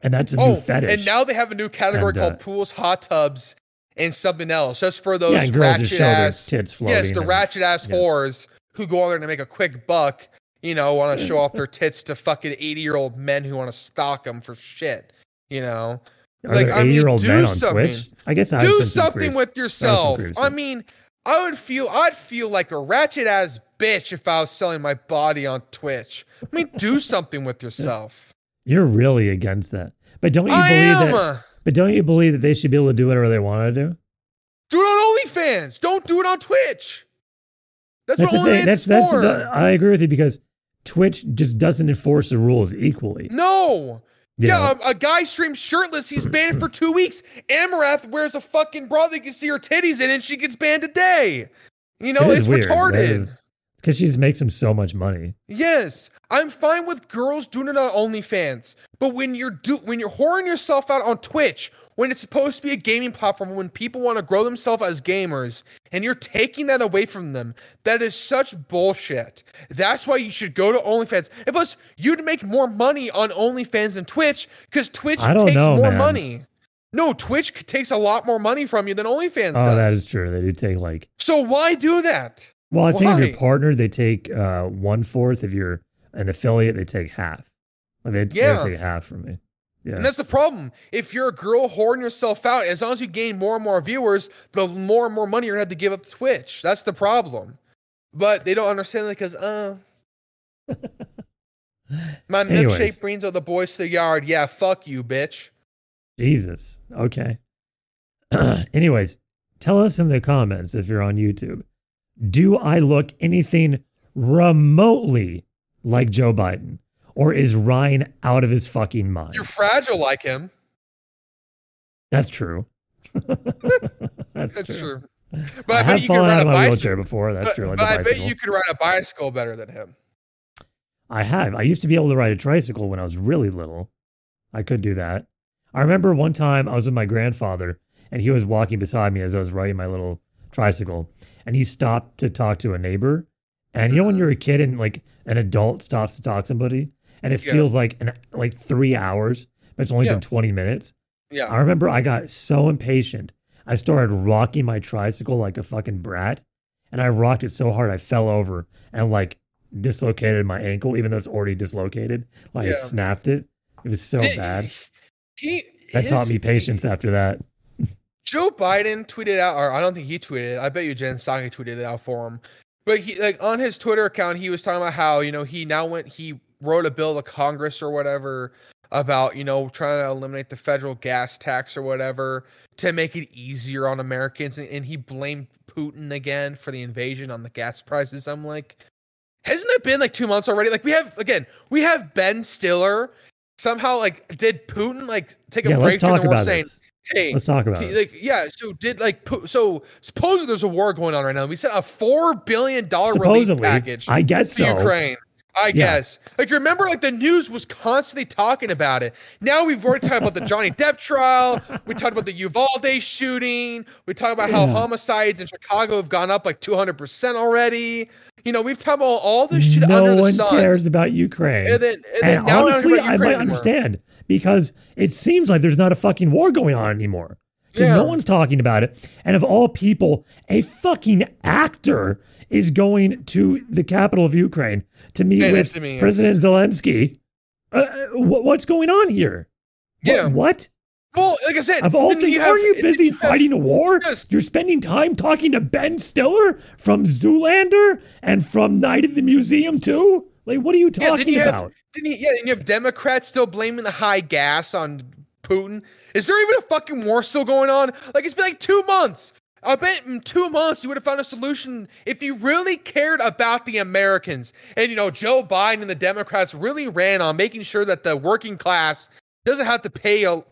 and that's a oh, new fetish. And now they have a new category and, uh, called pools, hot tubs, and something else just for those yeah, ratchet ass tits floating. Yes, the and, ratchet ass yeah. whores who go on there to make a quick buck. You know, want to show off their tits to fucking eighty year old men who want to stalk them for shit. You know, Are like I mean, do something. I guess I do something with yourself. I, I mean, I would feel I'd feel like a ratchet ass bitch if I was selling my body on Twitch. I mean, do something with yourself. You're really against that. But don't you I believe am. that But don't you believe that they should be able to do whatever they want to do? Do it on OnlyFans. Don't do it on Twitch. That's, that's what OnlyFans is that's, for. That's the, I agree with you because Twitch just doesn't enforce the rules equally. No. You yeah, um, a guy streams shirtless. He's banned for two weeks. Amarath wears a fucking bra that you can see her titties in, and she gets banned a day. You know, it it's weird. retarded. Because she makes him so much money. Yes, I'm fine with girls doing it on OnlyFans, but when you're do when you're whoring yourself out on Twitch, when it's supposed to be a gaming platform, when people want to grow themselves as gamers, and you're taking that away from them, that is such bullshit. That's why you should go to OnlyFans. And plus, you'd make more money on OnlyFans than Twitch because Twitch I don't takes know, more man. money. No, Twitch takes a lot more money from you than OnlyFans oh, does. Oh, that is true. They do take like. So why do that? Well, I think Why? if you're partnered, they take uh, one fourth. If you're an affiliate, they take half. Like they, yeah. they take half from me. Yeah. And that's the problem. If you're a girl whoring yourself out, as long as you gain more and more viewers, the more and more money you're going to have to give up Twitch. That's the problem. But they don't understand that because, uh, my milkshake brings all the boys to the yard. Yeah, fuck you, bitch. Jesus. Okay. Anyways, tell us in the comments if you're on YouTube. Do I look anything remotely like Joe Biden? Or is Ryan out of his fucking mind? You're fragile like him. That's true. That's, That's true. true. But I, I bet have you fallen out of my bicycle. wheelchair before. That's but, true. Like but I bet you could ride a bicycle better than him. I have. I used to be able to ride a tricycle when I was really little. I could do that. I remember one time I was with my grandfather, and he was walking beside me as I was riding my little tricycle, and he stopped to talk to a neighbor. And you know when you're a kid and like an adult stops to talk to somebody and it yeah. feels like an, like three hours, but it's only yeah. been twenty minutes. Yeah. I remember I got so impatient. I started rocking my tricycle like a fucking brat, and I rocked it so hard I fell over and like dislocated my ankle, even though it's already dislocated. Like yeah. I snapped it. It was so Did, bad. He, that his, taught me patience after that. Joe Biden tweeted out, or I don't think he tweeted it. I bet you Jen Psaki tweeted it out for him. But he, like on his Twitter account, he was talking about how, you know, he now went, he wrote a bill to Congress or whatever about, you know, trying to eliminate the federal gas tax or whatever to make it easier on Americans. And, and he blamed Putin again for the invasion on the gas prices. I'm like, hasn't it been like two months already? Like we have, again, we have Ben Stiller somehow like did Putin like take a yeah, break and we're saying, this. Hey, let's talk about it. Like, yeah. So did like, so supposedly there's a war going on right now. We sent a four billion dollars relief package. I guess to so. Ukraine. I yeah. guess. Like, remember, like, the news was constantly talking about it. Now we've already talked about the Johnny Depp trial. We talked about the Uvalde shooting. We talked about how yeah. homicides in Chicago have gone up, like, two hundred percent already. You know, we've talked about all this shit no under the sun. No one cares about Ukraine. And, then, and, then and now honestly, I might understand, because it seems like there's not a fucking war going on anymore. Because yeah. no one's talking about it. And of all people, a fucking actor is going to the capital of Ukraine to meet hey, with to me, yeah. President Zelensky. Uh, what, what's going on here? Yeah. What? what? Well, like I said, of all things, aren't you busy you have, fighting a war? Yes. You're spending time talking to Ben Stiller from Zoolander and from Night at the Museum too? Like, what are you talking yeah, you about? Have, didn't he, yeah, and you have Democrats still blaming the high gas on Putin. Is there even a fucking war still going on? Like, it's been like two months. I bet in two months you would have found a solution if you really cared about the Americans. And, you know, Joe Biden and the Democrats really ran on making sure that the working class doesn't have to pay a,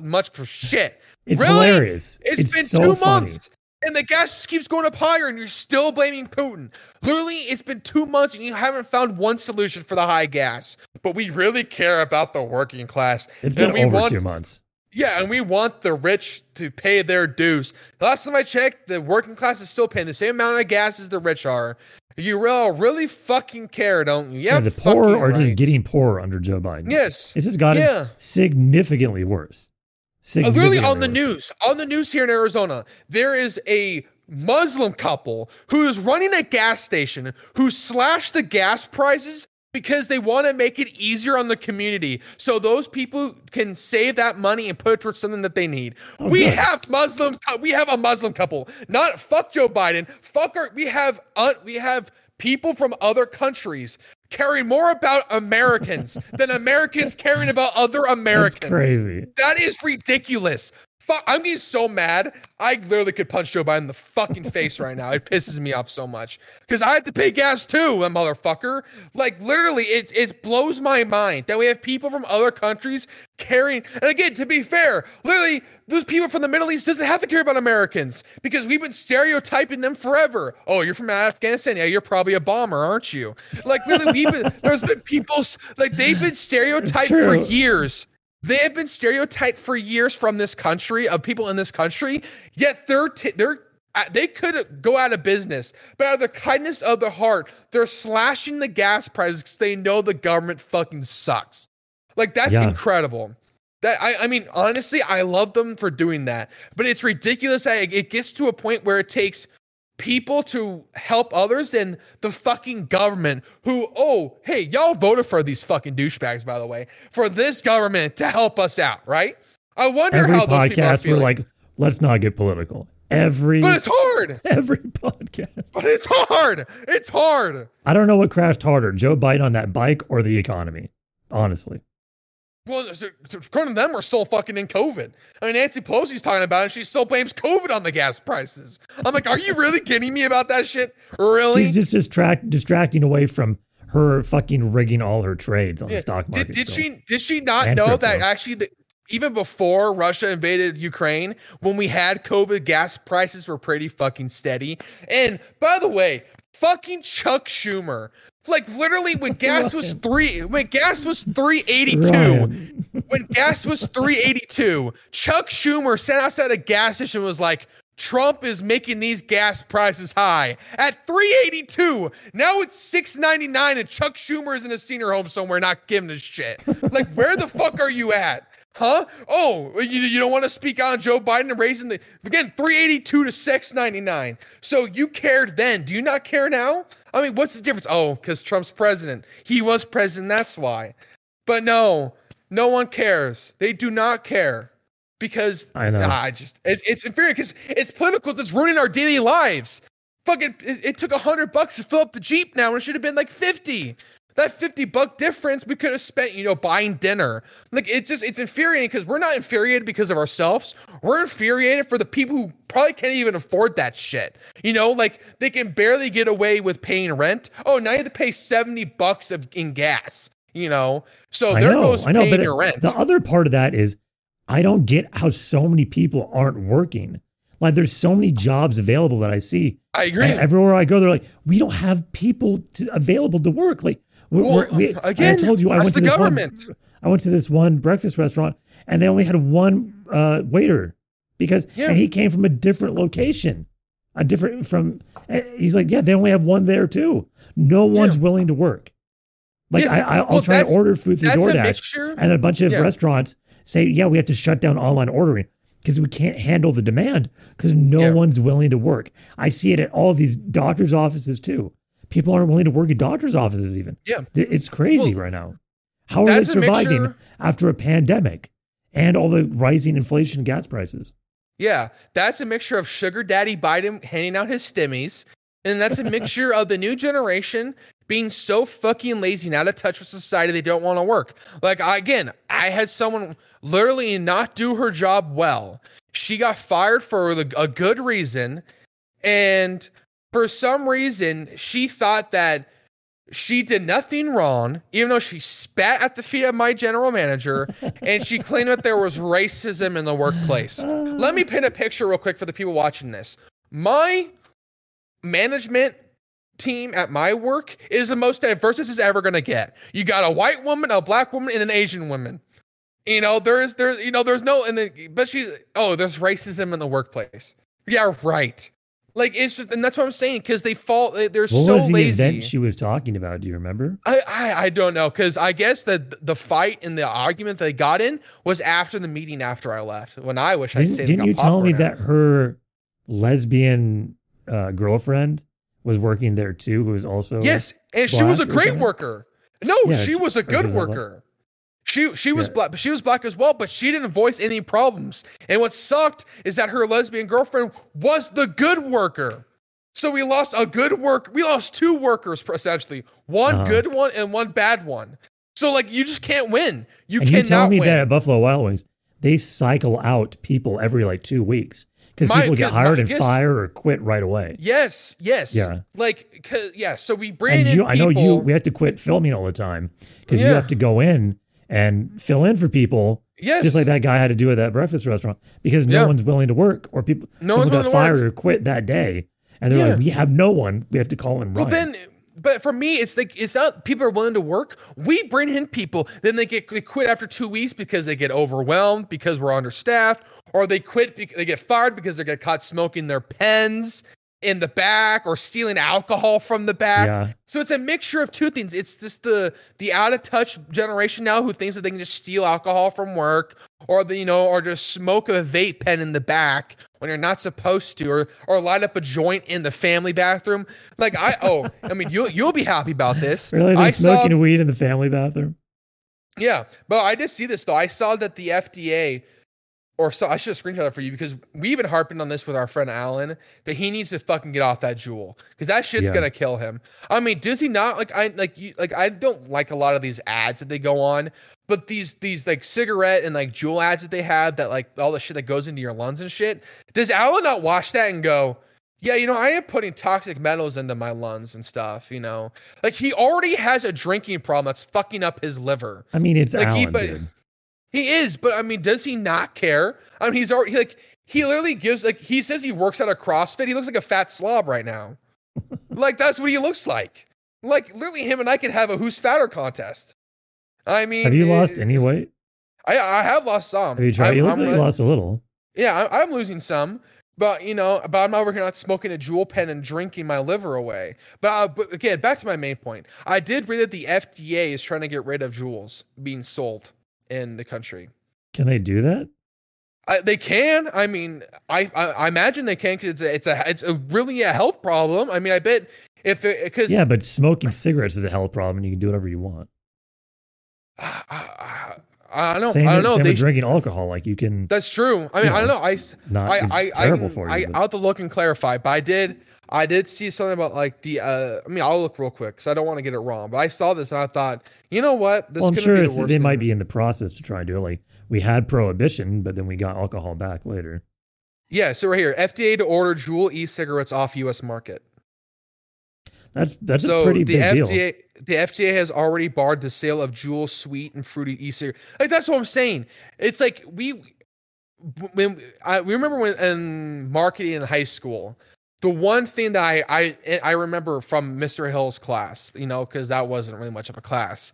much for shit. It's really? hilarious. It's, it's been so two funny. months. And the gas keeps going up higher, and you're still blaming Putin. Literally, it's been two months, and you haven't found one solution for the high gas. But we really care about the working class. It's been over want, two months. Yeah, and we want the rich to pay their dues. The last time I checked, the working class is still paying the same amount of gas as the rich are. You all really fucking care, don't you? Yeah, yeah the poor are right. just getting poorer under Joe Biden. Yes. It's just gotten yeah. significantly worse. Uh, literally on the news, on the news here in Arizona, there is a Muslim couple who is running a gas station who slashed the gas prices because they want to make it easier on the community so those people can save that money and put it towards something that they need. Oh, we good. have Muslim, we have a Muslim couple, not fuck Joe Biden, fuck our, we have, uh, we have people from other countries care more about Americans than Americans caring about other Americans. That's crazy. That is ridiculous. Fuck, I'm getting so mad. I literally could punch Joe Biden in the fucking face right now. It pisses me off so much because I have to pay gas too, that motherfucker. Like literally, it it blows my mind that we have people from other countries caring. And again, to be fair, literally, those people from the Middle East doesn't have to care about Americans because we've been stereotyping them forever. Oh, you're from Afghanistan. Yeah, you're probably a bomber, aren't you? Like literally, we've been, there's been people like they've been stereotyped for years. They have been stereotyped for years from this country of people in this country, yet they're t- they're they could go out of business, but out of the kindness of their heart, they're slashing the gas prices because they know the government fucking sucks. Like that's yeah. incredible. That I, I mean, honestly, I love them for doing that, but it's ridiculous. I, it gets to a point where it takes people to help others than the fucking government who, oh, hey, y'all voted for these fucking douchebags, by the way, for this government to help us out, right? I wonder every how those people are feeling. We're like, let's not get political. Every But it's hard. Every podcast. But it's hard. It's hard. I don't know what crashed harder, Joe Biden on that bike or the economy, honestly. Well, according to them, we're still fucking in COVID. I mean, Nancy Pelosi's talking about it. She still blames COVID on the gas prices. I'm like, are you really kidding me about that shit? Really? She's just distract, distracting away from her fucking rigging all her trades on yeah. the stock market. Did, did she Did she not and know crypto. that actually the, even before Russia invaded Ukraine, when we had COVID, gas prices were pretty fucking steady? And by the way, fucking Chuck Schumer. Like literally when gas was three, when gas was three eighty-two, when gas was three eighty-two, Chuck Schumer sat outside a gas station and was like, Trump is making these gas prices high at three eighty-two. Now it's six ninety-nine and Chuck Schumer is in a senior home somewhere, not giving a shit. Like, where the fuck are you at? Huh? Oh, you, you don't want to speak on Joe Biden and raising the, again, three eighty-two to six ninety-nine. So you cared then. Do you not care now? I mean, what's the difference? Oh, because Trump's president. He was president. That's why. But no, no one cares. They do not care because I know. Nah, I just, it, it's inferior because it's political. It's ruining our daily lives. Fucking, it, it took a hundred bucks to fill up the Jeep now, and it should have been like fifty. That fifty buck difference we could have spent, you know, buying dinner. Like, it's just, it's infuriating because we're not infuriated because of ourselves. We're infuriated for the people who probably can't even afford that shit. You know, like, they can barely get away with paying rent. Oh, now you have to pay seventy bucks of in gas, you know? So there goes paying your rent. The other part of that is I don't get how so many people aren't working. Like, there's so many jobs available that I see. I agree. And everywhere I go, they're like, we don't have people to, available to work. Like, We're, well, we're, we, again, I told you I went to this government. One, I went to this one breakfast restaurant, and they only had one uh, waiter because yeah. and he came from a different location, a different from. He's like, yeah, they only have one there too. No one's yeah. willing to work. Like yes. I, I'll well, try to order food through DoorDash, a and a bunch of yeah. restaurants say, yeah, we have to shut down online ordering because we can't handle the demand because no yeah. one's willing to work. I see it at all these doctors' offices too. People aren't willing to work at doctor's offices even. Yeah. It's crazy well, right now. How are they surviving a after a pandemic and all the rising inflation and gas prices? Yeah. That's a mixture of sugar daddy Biden handing out his stimmies. And that's a mixture of the new generation being so fucking lazy and out of touch with society. They don't want to work. Like, I, again, I had someone literally not do her job well. She got fired for a good reason. And for some reason, she thought that she did nothing wrong, even though she spat at the feet of my general manager, and she claimed that there was racism in the workplace. Let me paint a picture real quick for the people watching this. My management team at my work is the most diverse it's ever going to get. You got a white woman, a black woman, and an Asian woman. You know, there's, there's, you know, there's no, and then, but she's, oh, there's racism in the workplace. Yeah, right. Like, it's just, and that's what I'm saying, because they fall, they're what so was the lazy. Event she was talking about, do you remember? I I, I don't know, because I guess that the fight and the argument they got in was after the meeting after I left, when I wish I stayed. Didn't you tell me that her lesbian uh, girlfriend was working there too, who was also yes, and she was a great worker. No, yeah, she was a good worker. She she was yeah. black, but she was black as well, but she didn't voice any problems. And what sucked is that her lesbian girlfriend was the good worker. So we lost a good work. We lost two workers, essentially. One uh-huh. good one and one bad one. So, like, you just can't win. You and cannot win. You tell me win. That at Buffalo Wild Wings, they cycle out people every, like, two weeks. Because people get hired my, and guess, fired or quit right away. Yes, yes. Yeah. Like, yeah, so we bring and in you, people. I know you, we have to quit filming all the time because yeah. you have to go in and fill in for people, yes. just like that guy had to do at that breakfast restaurant, because no yeah. one's willing to work, or people no got fired or quit that day, and they're yeah. like, "We have no one. We have to call in." Well, Ryan. then, but for me, it's like it's not people are willing to work. We bring in people, then they get they quit after two weeks because they get overwhelmed because we're understaffed, or they quit because they get fired because they get caught smoking their pens in the back or stealing alcohol from the back. Yeah. So it's a mixture of two things. It's just the, the out of touch generation now who thinks that they can just steal alcohol from work, or the, you know, or just smoke a vape pen in the back when you're not supposed to, or, or light up a joint in the family bathroom. Like I, Oh, I mean, you'll, you'll be happy about this. Really? They're I smoking saw, weed in the family bathroom. Yeah. But I just see this though. I saw that the F D A, Or so I should have screenshot it for you, because we've been harping on this with our friend Alan that he needs to fucking get off that Juul, because that shit's yeah. gonna kill him. I mean, does he not like I like you, like I don't like a lot of these ads that they go on, but these these like cigarette and like Juul ads that they have that like all the shit that goes into your lungs and shit. Does Alan not watch that and go, yeah, you know, I am putting toxic metals into my lungs and stuff, you know? Like, he already has a drinking problem that's fucking up his liver. I mean, it's like Alan, he, but, dude. He is, but I mean, does he not care? I mean, he's already like, he literally gives, like, he says he works out of CrossFit. He looks like a fat slob right now. Like, that's what he looks like. Like, literally, him and I could have a who's fatter contest. I mean, have you it, lost any weight? I I have lost some. Have you tried? I, you look like you lost a little. Yeah, I, I'm losing some, but you know, but I'm not working out smoking a Juul pen and drinking my liver away. But, uh, but again, back to my main point. I did read that the F D A is trying to get rid of Juuls being sold in the country. Can they do that? I, they can. I mean, I, I, I imagine they can because it's a, it's a it's a really a health problem. I mean, I bet if because yeah, but smoking cigarettes is a health problem, and you can do whatever you want. I, I, I don't. Same, I don't know. Same they, with drinking alcohol, like you can. That's true. I mean, you know, I don't know. I not I, I, terrible I, for you. I, I'll have to look and clarify, but I did. I did see something about like the, uh, I mean, I'll look real quick because I don't want to get it wrong, but I saw this and I thought, you know what? This well, I'm is sure be the worst they thing. Might be in the process to try and do it. Like we had prohibition, but then we got alcohol back later. Yeah. So right here, F D A to order Juul e-cigarettes off U S market. That's, that's so a pretty the big F D A, deal. The F D A has already barred the sale of Juul sweet and fruity e-cigarettes. Like that's what I'm saying. It's like we, when I we remember when in marketing in high school, the one thing that I, I I remember from Mister Hill's class, you know, because that wasn't really much of a class.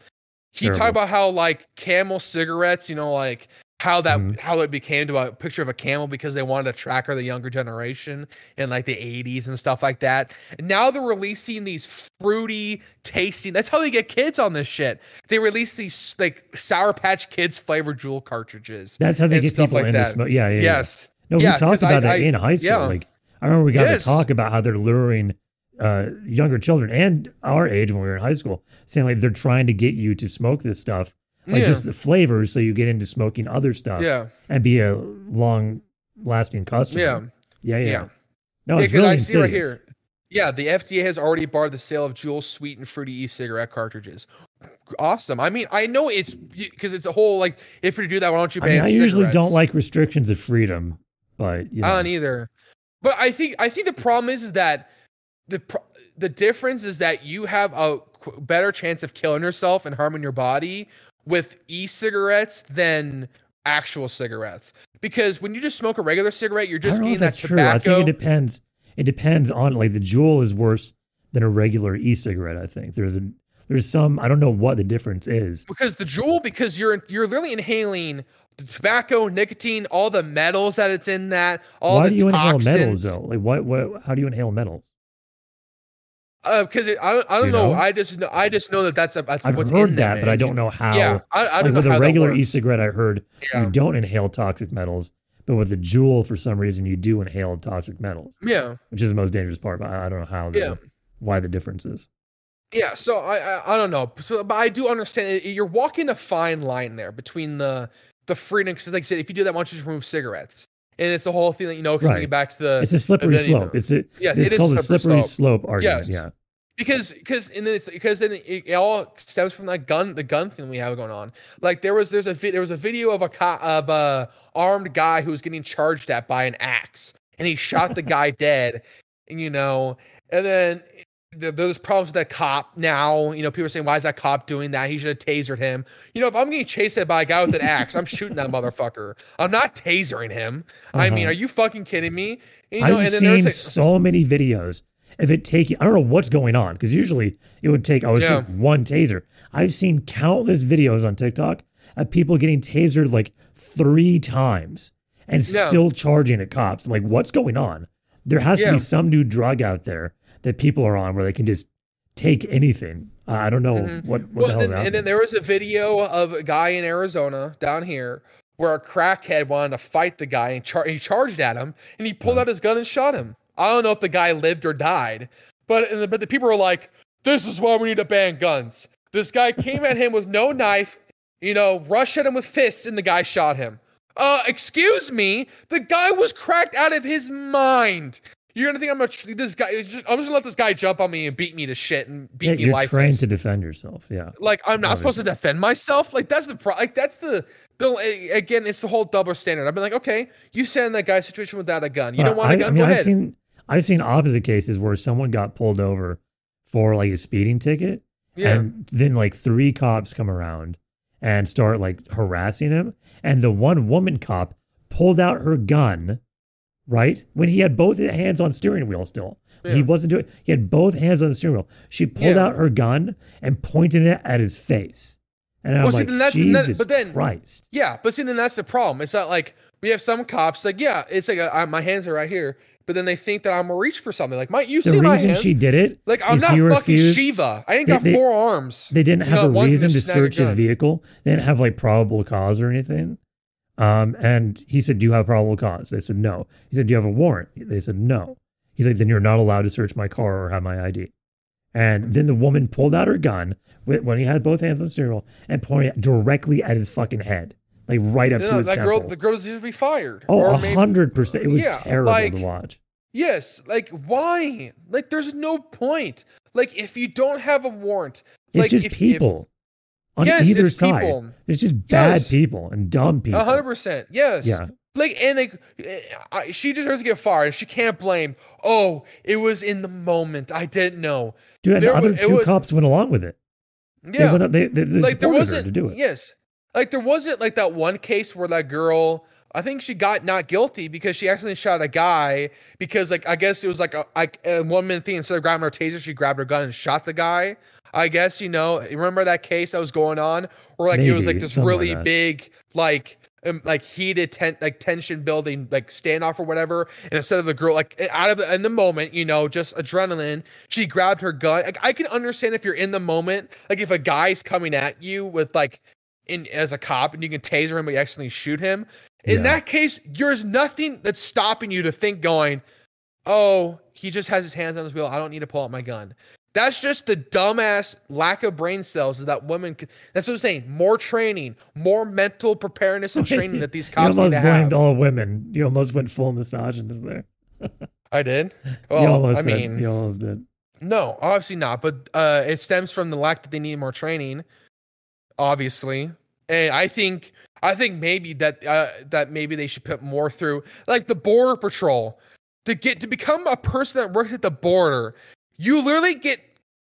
He Terrible. talked about how like Camel cigarettes, you know, like how that mm. how it became to a picture of a camel because they wanted to track the younger generation in like the eighties and stuff like that. And now they're releasing these fruity tasting. That's how they get kids on this shit. They release these like Sour Patch Kids flavored Juul cartridges. That's how they get people like into that. Smoke. Yeah, yeah. Yes. Yeah. No, yeah, we talked about I, that I, in high school. Yeah. Like, I remember we got yes. to talk about how they're luring uh, younger children and our age when we were in high school, saying like they're trying to get you to smoke this stuff, like yeah. just the flavors, so you get into smoking other stuff, yeah. and be a long-lasting customer. Yeah, yeah, yeah. yeah. No, it's yeah, really I see right here. Yeah, the F D A has already barred the sale of Juul sweet and fruity e-cigarette cartridges. Awesome. I mean, I know it's because it's a whole like if you do that, why don't you ban? I, mean, I usually don't like restrictions of freedom, but you know. I don't either. But I think I think the problem is, is that the the difference is that you have a better chance of killing yourself and harming your body with e-cigarettes than actual cigarettes. Because when you just smoke a regular cigarette, you're just getting that tobacco. I don't know if that's true. I think it depends. It depends on like the Juul is worse than a regular e-cigarette. I think there's a there's some I don't know what the difference is because the Juul because you're you're literally inhaling. The tobacco, nicotine, all the metals that it's in that, all why the toxins. Why do you toxins. Inhale metals, though? Like, what, what, how do you inhale metals? Because uh, I, I don't you know. know. I just know. I just know that that's a. That's I've what's heard in that, but I don't know how. Yeah, I, I don't like, know with how a regular e-cigarette, I heard yeah. you don't inhale toxic metals, but with the Juul, for some reason, you do inhale toxic metals. Yeah, which is the most dangerous part. But I don't know how. The, yeah. why the difference is. Yeah, so I, I I don't know. So, but I do understand. You're walking a fine line there between the. The freedom, because like I said, if you do that, why don't you just remove cigarettes? And it's the whole thing that you know, right. back to the. It's a slippery then, slope. You know, it's a, yeah, it's it called a slippery slope, slope argument. Yes. Yeah, because because and then it's, because then it, it all stems from that gun, the gun thing we have going on. Like there was there's a there was a video of a co- of a armed guy who was getting charged at by an axe, and he shot the guy dead, and you know, and then. There's problems with that cop now. You know, people are saying, why is that cop doing that? He should have tasered him. You know, if I'm getting chased by a guy with an axe, I'm shooting that motherfucker. I'm not tasering him. Uh-huh. I mean, are you fucking kidding me? You know, I've and then seen there's like, so many videos of it taking, I don't know what's going on because usually it would take, I would yeah. say one taser. I've seen countless videos on TikTok of people getting tasered like three times and yeah. still charging at cops. I'm like, what's going on? There has yeah. to be some new drug out there that people are on where they can just take anything. Uh, I don't know mm-hmm. what, what well, the hell's out. And then there was a video of a guy in Arizona down here where a crackhead wanted to fight the guy and char- he charged at him and he pulled yeah. out his gun and shot him. I don't know if the guy lived or died, but, and the, but the people were like, this is why we need to ban guns. This guy came at him with no knife, you know, rushed at him with fists and the guy shot him. Uh, excuse me. The guy was cracked out of his mind. You're gonna think I'm gonna this guy. I'm just gonna let this guy jump on me and beat me to shit and beat yeah, me. You're lifeless. Trained to defend yourself, yeah. Like I'm not Obviously. supposed to defend myself. Like that's the pro. Like that's the the again. It's the whole double standard. I've been like, okay, you stand in that guy's situation without a gun. You don't uh, want I, a gun. I mean, Go I've ahead. seen I've seen opposite cases where someone got pulled over for like a speeding ticket, yeah. and then like three cops come around and start like harassing him, and the one woman cop pulled out her gun. Right? When he had both hands on steering wheel still. Yeah. He wasn't doing he had both hands on the steering wheel. She pulled yeah. out her gun and pointed it at his face. And I'm well, like, see, then Jesus then, but then, Christ. Yeah, but see, then that's the problem. It's not like we have some cops like, yeah, it's like a, I, my hands are right here, but then they think that I'm gonna reach for something. Like, my, you the see my hands? The reason she did it like I'm not fucking refused. Shiva. I ain't got they, four they, arms. They didn't have you know, a reason to search his vehicle. They didn't have like probable cause or anything. Um, and he said, do you have probable cause? They said, no. He said, do you have a warrant? They said, no. He's like, then you're not allowed to search my car or have my I D. And then the woman pulled out her gun when he had both hands on the steering wheel and pointed directly at his fucking head. Like right up yeah, to his that temple. Girl, the girl deserves to be fired. Oh, one hundred percent. It was yeah, terrible like, to watch. Yes. Like, why? Like, there's no point. Like, if you don't have a warrant. It's like, just if, people. If, on yes, either it's side. People. It's just bad yes. people and dumb people. one hundred percent. Yes. Yeah. Like, and like, she deserves to get fired. She can't blame. Oh, it was in the moment. I didn't know. Dude, and the other was, two was, cops went along with it. Yeah. They went up, they, they, they like, there wasn't, to do it. Yes. Like, there wasn't, like, that one case where that girl, I think she got not guilty because she accidentally shot a guy because, like, I guess it was, like, a, a one-man thing. Instead of grabbing her taser, she grabbed her gun and shot the guy. I guess, you know, remember that case that was going on? Or, like, Maybe, it was, like, this really like big, like, um, like heated, ten- like, tension-building, like, standoff or whatever. And instead of the girl, like, out of in the moment, you know, just adrenaline, she grabbed her gun. Like, I can understand if you're in the moment, like, if a guy's coming at you with, like, in as a cop and you can taser him but you accidentally shoot him. In yeah. that case, there's nothing that's stopping you to think going, oh, he just has his hands on his wheel. I don't need to pull out my gun. That's just the dumbass lack of brain cells that, that woman. Could, that's what I'm saying. More training, more mental preparedness and training that these cops need to have. You almost blamed all women. You almost went full misogynist there. I did? Well, you almost I did. mean, you almost did. No, obviously not. But uh, it stems from the lack that they need more training. Obviously, and I think I think maybe that uh, that maybe they should put more through like the border patrol to get to become a person that works at the border. You literally get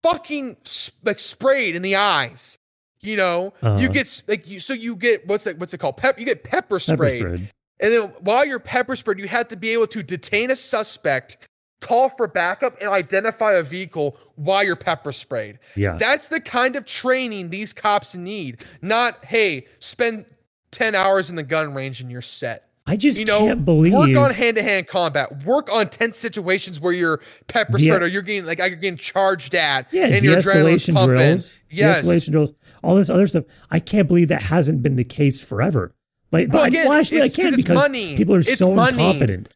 fucking like sprayed in the eyes. You know, uh-huh. you get like you so you get what's that? What's it called? Pep. You get pepper sprayed. Pepper sprayed, and then while you're pepper sprayed, you have to be able to detain a suspect, call for backup, and identify a vehicle while you're pepper sprayed. Yeah. That's the kind of training these cops need. Not, hey, spend ten hours in the gun range and you're set. I just you know, can't believe. Work on hand-to-hand combat. Work on tense situations where you're pepper sprayed De- or you're getting like you're getting charged at. Yeah, and your adrenaline's pumping. Drills, yes. De-escalation drills. All this other stuff. I can't believe that hasn't been the case forever. Like, well, but again, I, well, actually, I can't because money. people are it's so money. incompetent.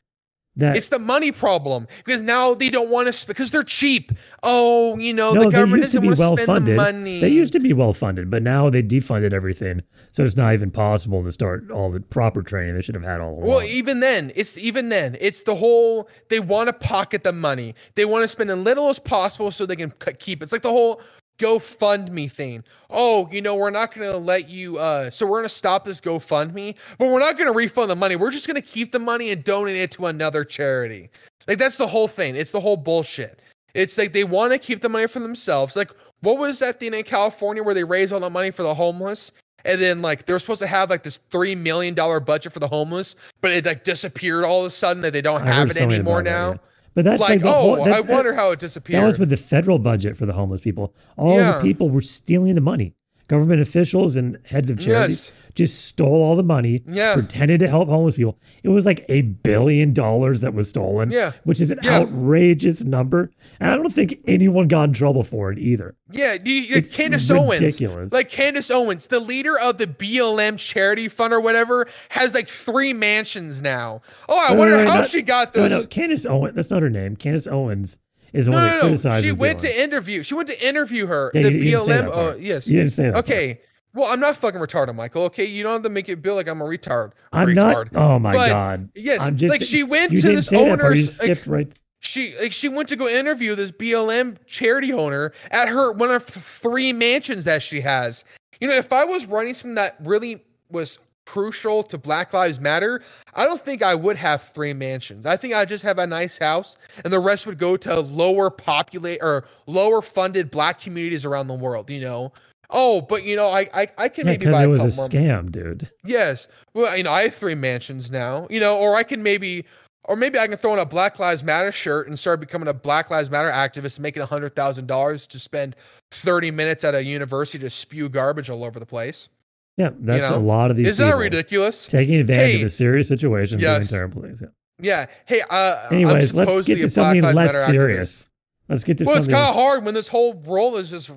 That, it's the money problem because now they don't want to because they're cheap. Oh, you know, no, the government doesn't want to well spend funded. the money. They used to be well funded, but now they defunded everything, so it's not even possible to start all the proper training they should have had all along. Well, even then, it's even then, it's the whole they want to pocket the money. They want to spend as little as possible so they can keep it. It's like the whole GoFundMe thing. Oh, you know, we're not going to let you, uh, so we're going to stop this GoFundMe, but we're not going to refund the money. We're just going to keep the money and donate it to another charity. Like, that's the whole thing. It's the whole bullshit. It's like they want to keep the money for themselves. Like, what was that thing in California where they raised all the money for the homeless? And then, like, they're supposed to have, like, this three million dollars budget for the homeless, but it, like, disappeared all of a sudden that they don't have it anymore now. That, yeah. But that's like, like the whole, oh, that's, I wonder how it disappeared. That was with the federal budget for the homeless people. All yeah. the people were stealing the money. Government officials and heads of charities yes. just stole all the money, yeah. pretended to help homeless people. It was like a billion dollars that was stolen, yeah. which is an yeah. outrageous number. And I don't think anyone got in trouble for it either. Yeah, you, it's Candace ridiculous. Owens. Like Candace Owens, the leader of the B L M charity fund or whatever, has like three mansions now. Oh, I no, wonder no, no, how not, she got those. No, no, Candace Owens, that's not her name. Candace Owens. Is the no, one no, that criticizes she went B L M. to interview. She went to interview her. Yeah, the you, you B L M. Didn't oh, yes. You didn't say that. Okay. Part. Well, I'm not fucking retarded, Michael. Okay, you don't have to make it feel like I'm a retard. I'm, I'm retard. not. Oh my but, god. Yes. I'm just, like she went to this owner's. Like, right. She like she went to go interview this B L M charity owner at her one of three mansions that she has. You know, if I was running something that really was crucial to Black Lives Matter, I don't think I would have three mansions. I think I just have a nice house and the rest would go to lower populate or lower funded black communities around the world, you know? Oh, but you know, I, I, I can yeah, maybe buy it a was a scam, more. dude. Yes. Well, you know, I have three mansions now, you know, or I can maybe, or maybe I can throw on a Black Lives Matter shirt and start becoming a Black Lives Matter activist and making a hundred thousand dollars to spend thirty minutes at a university to spew garbage all over the place. Yeah, that's you know? a lot of these. Isn't that ridiculous? Taking advantage hey, of a serious situation, yes. doing terrible things. Yeah. yeah. Hey. Uh, Anyways, let's get to something less serious. Activist. Let's get to well, something. Well, it's kind of hard when this whole role is just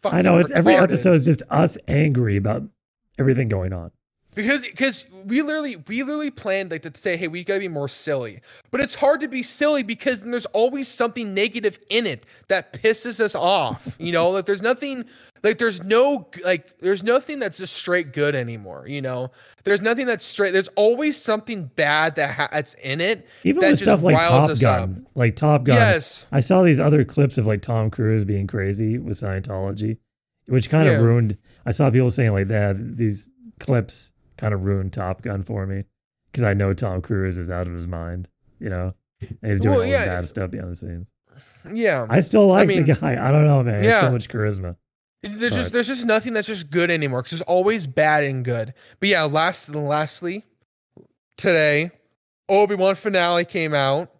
fucking. I know. It's retarded. Every episode is just us angry about everything going on. Because because we literally we literally planned like to say, hey, we gotta be more silly. But it's hard to be silly because then there's always something negative in it that pisses us off. You know, like there's nothing like there's no like there's nothing that's just straight good anymore. You know, there's nothing that's straight. There's always something bad that ha- that's in it. Even that with stuff like Top Gun, up. like Top Gun. Yes, I saw these other clips of like Tom Cruise being crazy with Scientology, which kind of yeah. ruined. I saw people saying like that these clips kind of ruined Top Gun for me because I know Tom Cruise is out of his mind, you know, and he's doing well, all yeah. bad stuff behind the scenes. Yeah. I still like I mean, the guy. I don't know, man. Yeah. He has so much charisma. There's but. just there's just nothing that's just good anymore because there's always bad and good. But yeah, last lastly, today, Obi-Wan finale came out.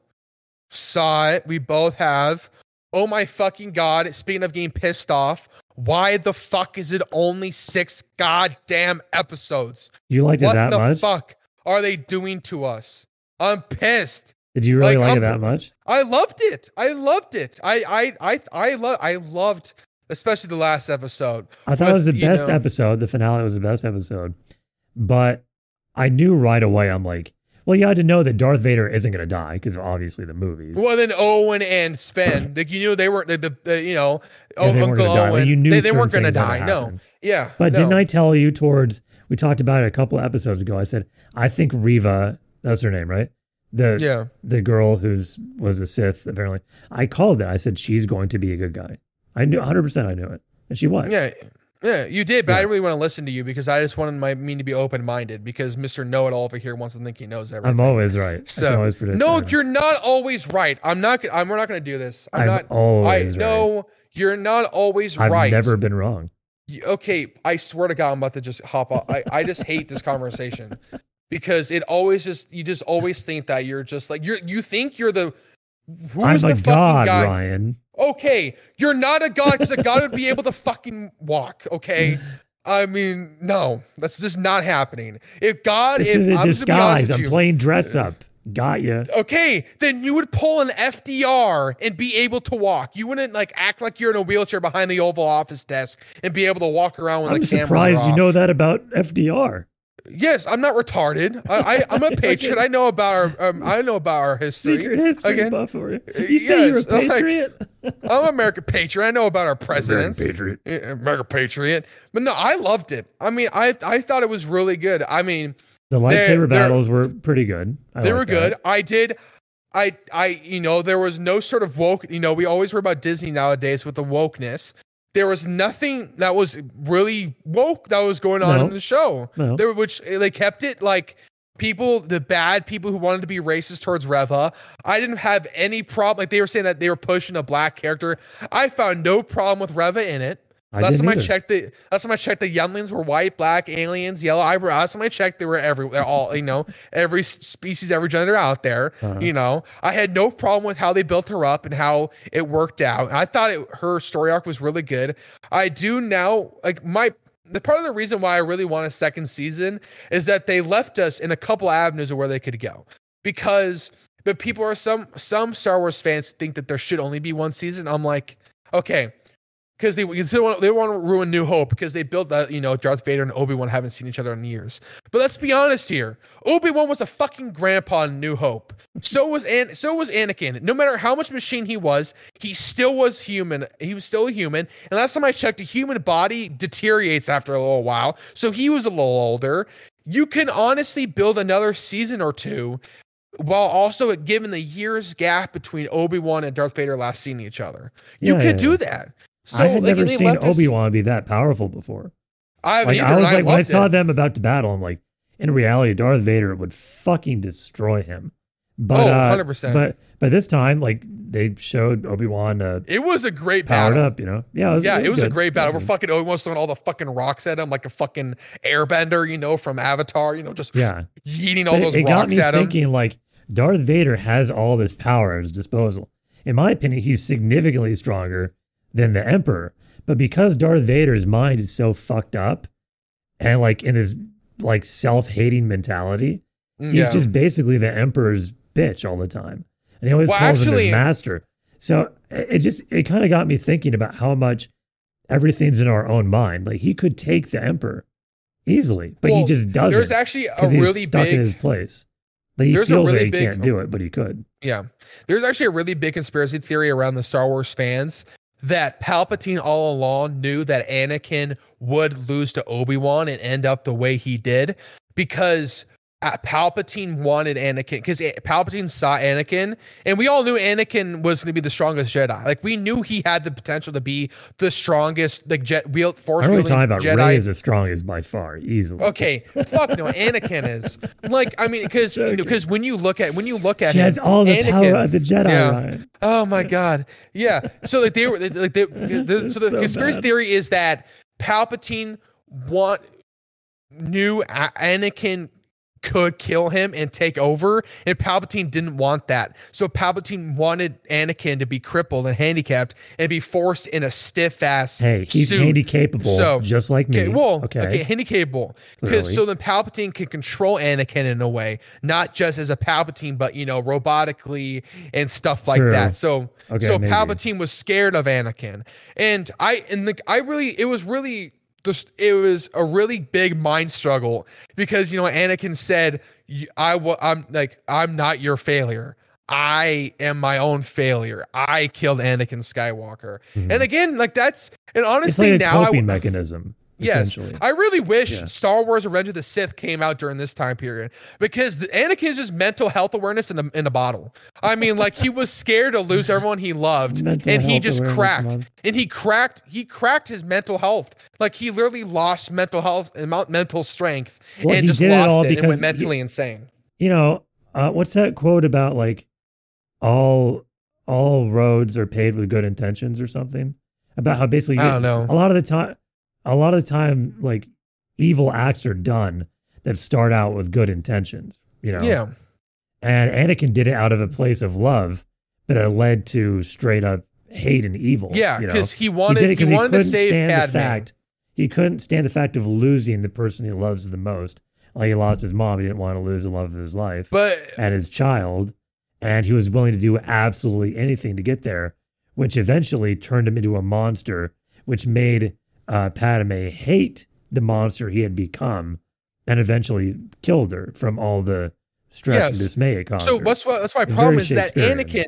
Saw it. We both have. Oh my fucking God. Speaking of getting pissed off, why the fuck is it only six goddamn episodes? You liked it that much? What the fuck are they doing to us? I'm pissed. Did you really like, like it that much? I loved it. I loved it. I I I I love I loved especially the last episode. I thought with, it was the best know, episode. The finale was the best episode. But I knew right away, I'm like, well, you had to know that Darth Vader isn't going to die because obviously the movies. Well, then Owen and Sven, like you knew they weren't the, the, the you know, yeah, they Uncle Owen, like you knew they, they weren't going to die. No, yeah. But no. didn't I tell you towards? We talked about it a couple episodes ago. I said I think Reva, that's her name, right? The yeah. the girl who's was a Sith apparently. I called that. I said she's going to be a good guy. I knew one hundred percent I knew it, and she was. Yeah. Yeah, you did, but yeah. I didn't really want to listen to you because I just wanted my mean to be open-minded because Mister Know-It-All over here wants to think he knows everything. I'm always right. So always no, things. You're not always right. I'm not. I'm. We're not going to do this. I'm, I'm not always. I know right. You're not always I've right. I've never been wrong. Okay, I swear to God, I'm about to just hop off. I, I just hate this conversation because it always just you just always think that you're just like you. You think you're the. Who's I'm the a fucking god, guy? Ryan. Okay, you're not a god because a god would be able to fucking walk. Okay, I mean, no, that's just not happening. If God, this if, is a I'm disguise. I'm you, playing dress up. Got you. Okay, then you would pull an F D R and be able to walk. You wouldn't like act like you're in a wheelchair behind the Oval Office desk and be able to walk around with I'm the camera. I'm surprised you off. know that about F D R. Yes, I'm not retarded. I, I, I'm a patriot. I know about our. Um, I know about our history. Secret history Again, buff for you. You say yes, you're a patriot. I'm, like, I'm an American patriot. I know about our presidents. American patriot. American patriot. But no, I loved it. I mean, I I thought it was really good. I mean, the lightsaber battles were pretty good. I they were good. That. I did. I I you know there was no sort of woke. You know, we always worry about Disney nowadays with the wokeness. There was nothing that was really woke that was going on no. in the show. No. There, which they kept it like people, the bad people who wanted to be racist towards Reva. I didn't have any problem. Like they were saying that they were pushing a black character. I found no problem with Reva in it. I last time either. I checked, the last time I checked, the younglings were white, black, aliens, yellow eyebrow. Last time I checked, they were every, they're all you know, every species, every gender out there. Uh-huh. You know, I had no problem with how they built her up and how it worked out. And I thought it, her story arc was really good. I do now like my the part of the reason why I really want a second season is that they left us in a couple avenues of where they could go because but people are some some Star Wars fans think that there should only be one season. I'm like, okay. Because they they want, they want to ruin New Hope because they built that, you know, Darth Vader and Obi-Wan haven't seen each other in years. But let's be honest here. Obi-Wan was a fucking grandpa in New Hope. So was An- so was Anakin. No matter how much machine he was, he still was human. He was still a human. And last time I checked, a human body deteriorates after a little while. So he was a little older. You can honestly build another season or two while also given the years gap between Obi-Wan and Darth Vader last seeing each other. You yeah, could yeah. do that. So, I had like, never seen Obi-Wan be that powerful before. I, like, either, I was I like, when I saw it. them about to battle, I'm like, in reality, Darth Vader would fucking destroy him. But, oh, one hundred percent. Uh, but by this time, like, they showed Obi-Wan. Uh, it was a great powered battle. Powered up, you know? Yeah, it was, yeah, it was, it was a great battle. We're fucking Obi-Wan throwing all the fucking rocks at him, like a fucking airbender, you know, from Avatar, you know, just yeah. yeeting all but those it, it rocks at him. It got me thinking, him. like, Darth Vader has all this power at his disposal. In my opinion, he's significantly stronger than the Emperor, but because Darth Vader's mind is so fucked up and like in his like self-hating mentality, he's yeah. just basically the Emperor's bitch all the time, and he always well, calls actually, him his master. So it just it kind of got me thinking about how much everything's in our own mind. Like he could take the Emperor, easily, but well, he just doesn't. There's actually a he's really stuck big, in his place. Like he there's feels a really like he big, can't do it, but he could. Yeah, there's actually a really big conspiracy theory around the Star Wars fans that Palpatine all along knew that Anakin would lose to Obi-Wan and end up the way he did because uh, Palpatine wanted Anakin, because a- Palpatine saw Anakin, and we all knew Anakin was going to be the strongest Jedi. Like, we knew he had the potential to be the strongest, like, jet wield force wielding Jedi. I'm only talking about Rey is the strongest by far, easily. Okay, fuck no, Anakin is. Like, I mean, because you know, because when you look at when you look at she him, has all the Anakin, power of the Jedi. Yeah. Ryan. Oh my god, yeah. So like they were like they, the, so the so conspiracy bad. theory is that Palpatine want knew Anakin could kill him and take over, and Palpatine didn't want that. So Palpatine wanted Anakin to be crippled and handicapped and be forced in a stiff ass Hey, he's suit. handicapable, so, just like me. Okay, well, okay, okay handicapable. Because so then Palpatine can control Anakin in a way, not just as a Palpatine, but, you know, robotically and stuff like True. that. So, okay, so maybe. Palpatine was scared of Anakin, and I and the, I really it was really. It was a really big mind struggle because, you know, Anakin said, I w- I'm like, I'm not your failure. I am my own failure. I killed Anakin Skywalker. Mm-hmm. And again, like that's, and honestly, it's like a now coping I, mechanism. Yes, I really wish yeah. Star Wars: Revenge of the Sith came out during this time period because the, Anakin's just mental health awareness in a in a bottle. I mean, like he was scared to lose everyone he loved, mental and he just cracked. Month. And he cracked. He cracked his mental health. Like he literally lost mental health and mental strength, well, and just lost it, it and went mentally he, insane. You know, uh, what's that quote about? Like all all roads are paved with good intentions, or something about how basically you, I don't know. A lot of the time. A lot of the time, like, evil acts are done that start out with good intentions, you know? Yeah. And Anakin did it out of a place of love, but it led to straight up hate and evil. Yeah, because you know? he wanted, he did it he wanted he to save Padme. The fact, he couldn't stand the fact of losing the person he loves the most. Like, he lost his mom. He didn't want to lose the love of his life but, and his child. And he was willing to do absolutely anything to get there, which eventually turned him into a monster, which made... Uh, Padme hate the monster he had become and eventually killed her from all the stress yes. and dismay it caused. So that's why, that's my it's problem is that Anakin,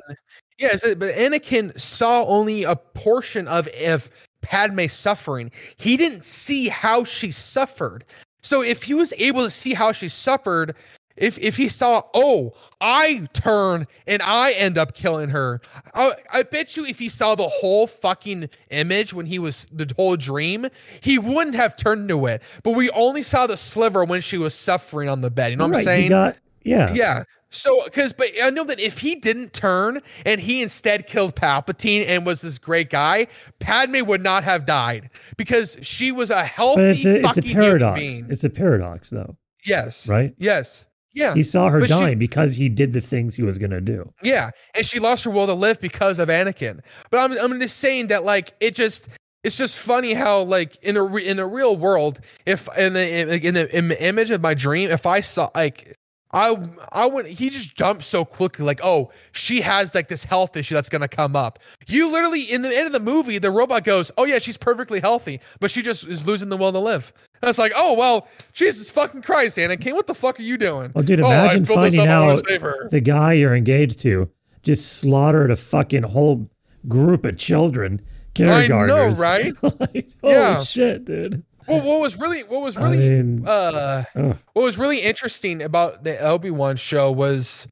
yes, yeah, but Anakin saw only a portion of, of Padme's suffering. He didn't see how she suffered. So if he was able to see how she suffered, if if he saw, oh, I turn and I end up killing her. I, I bet you if he saw the whole fucking image when he was the whole dream, he wouldn't have turned to it. But we only saw the sliver when she was suffering on the bed. You know what right, I'm saying? You got, yeah. Yeah. So, because, but I know that if he didn't turn and he instead killed Palpatine and was this great guy, Padme would not have died because she was a healthy it's a, fucking it's a paradox. human being. It's a paradox, though. Yes. Right? Yes. Yeah, he saw her dying she, because he did the things he was going to do. Yeah, and she lost her will to live because of Anakin. But I'm I'm just saying that like it just it's just funny how like in a re, in a real world if in the in the, in the image of my dream if I saw like I I wouldn't he just jumped so quickly like oh she has like this health issue that's going to come up. You literally in the end of the movie the robot goes oh yeah she's perfectly healthy but she just is losing the will to live. And it's like, oh, well, Jesus fucking Christ, Anakin, what the fuck are you doing? Well, dude, imagine oh, finding out the guy you're engaged to just slaughtered a fucking whole group of children, kindergartners. I know, right? Like, holy yeah. shit, dude. Well, what was really, what was really, I mean, uh, oh. what was really interesting about the Obi-Wan show was,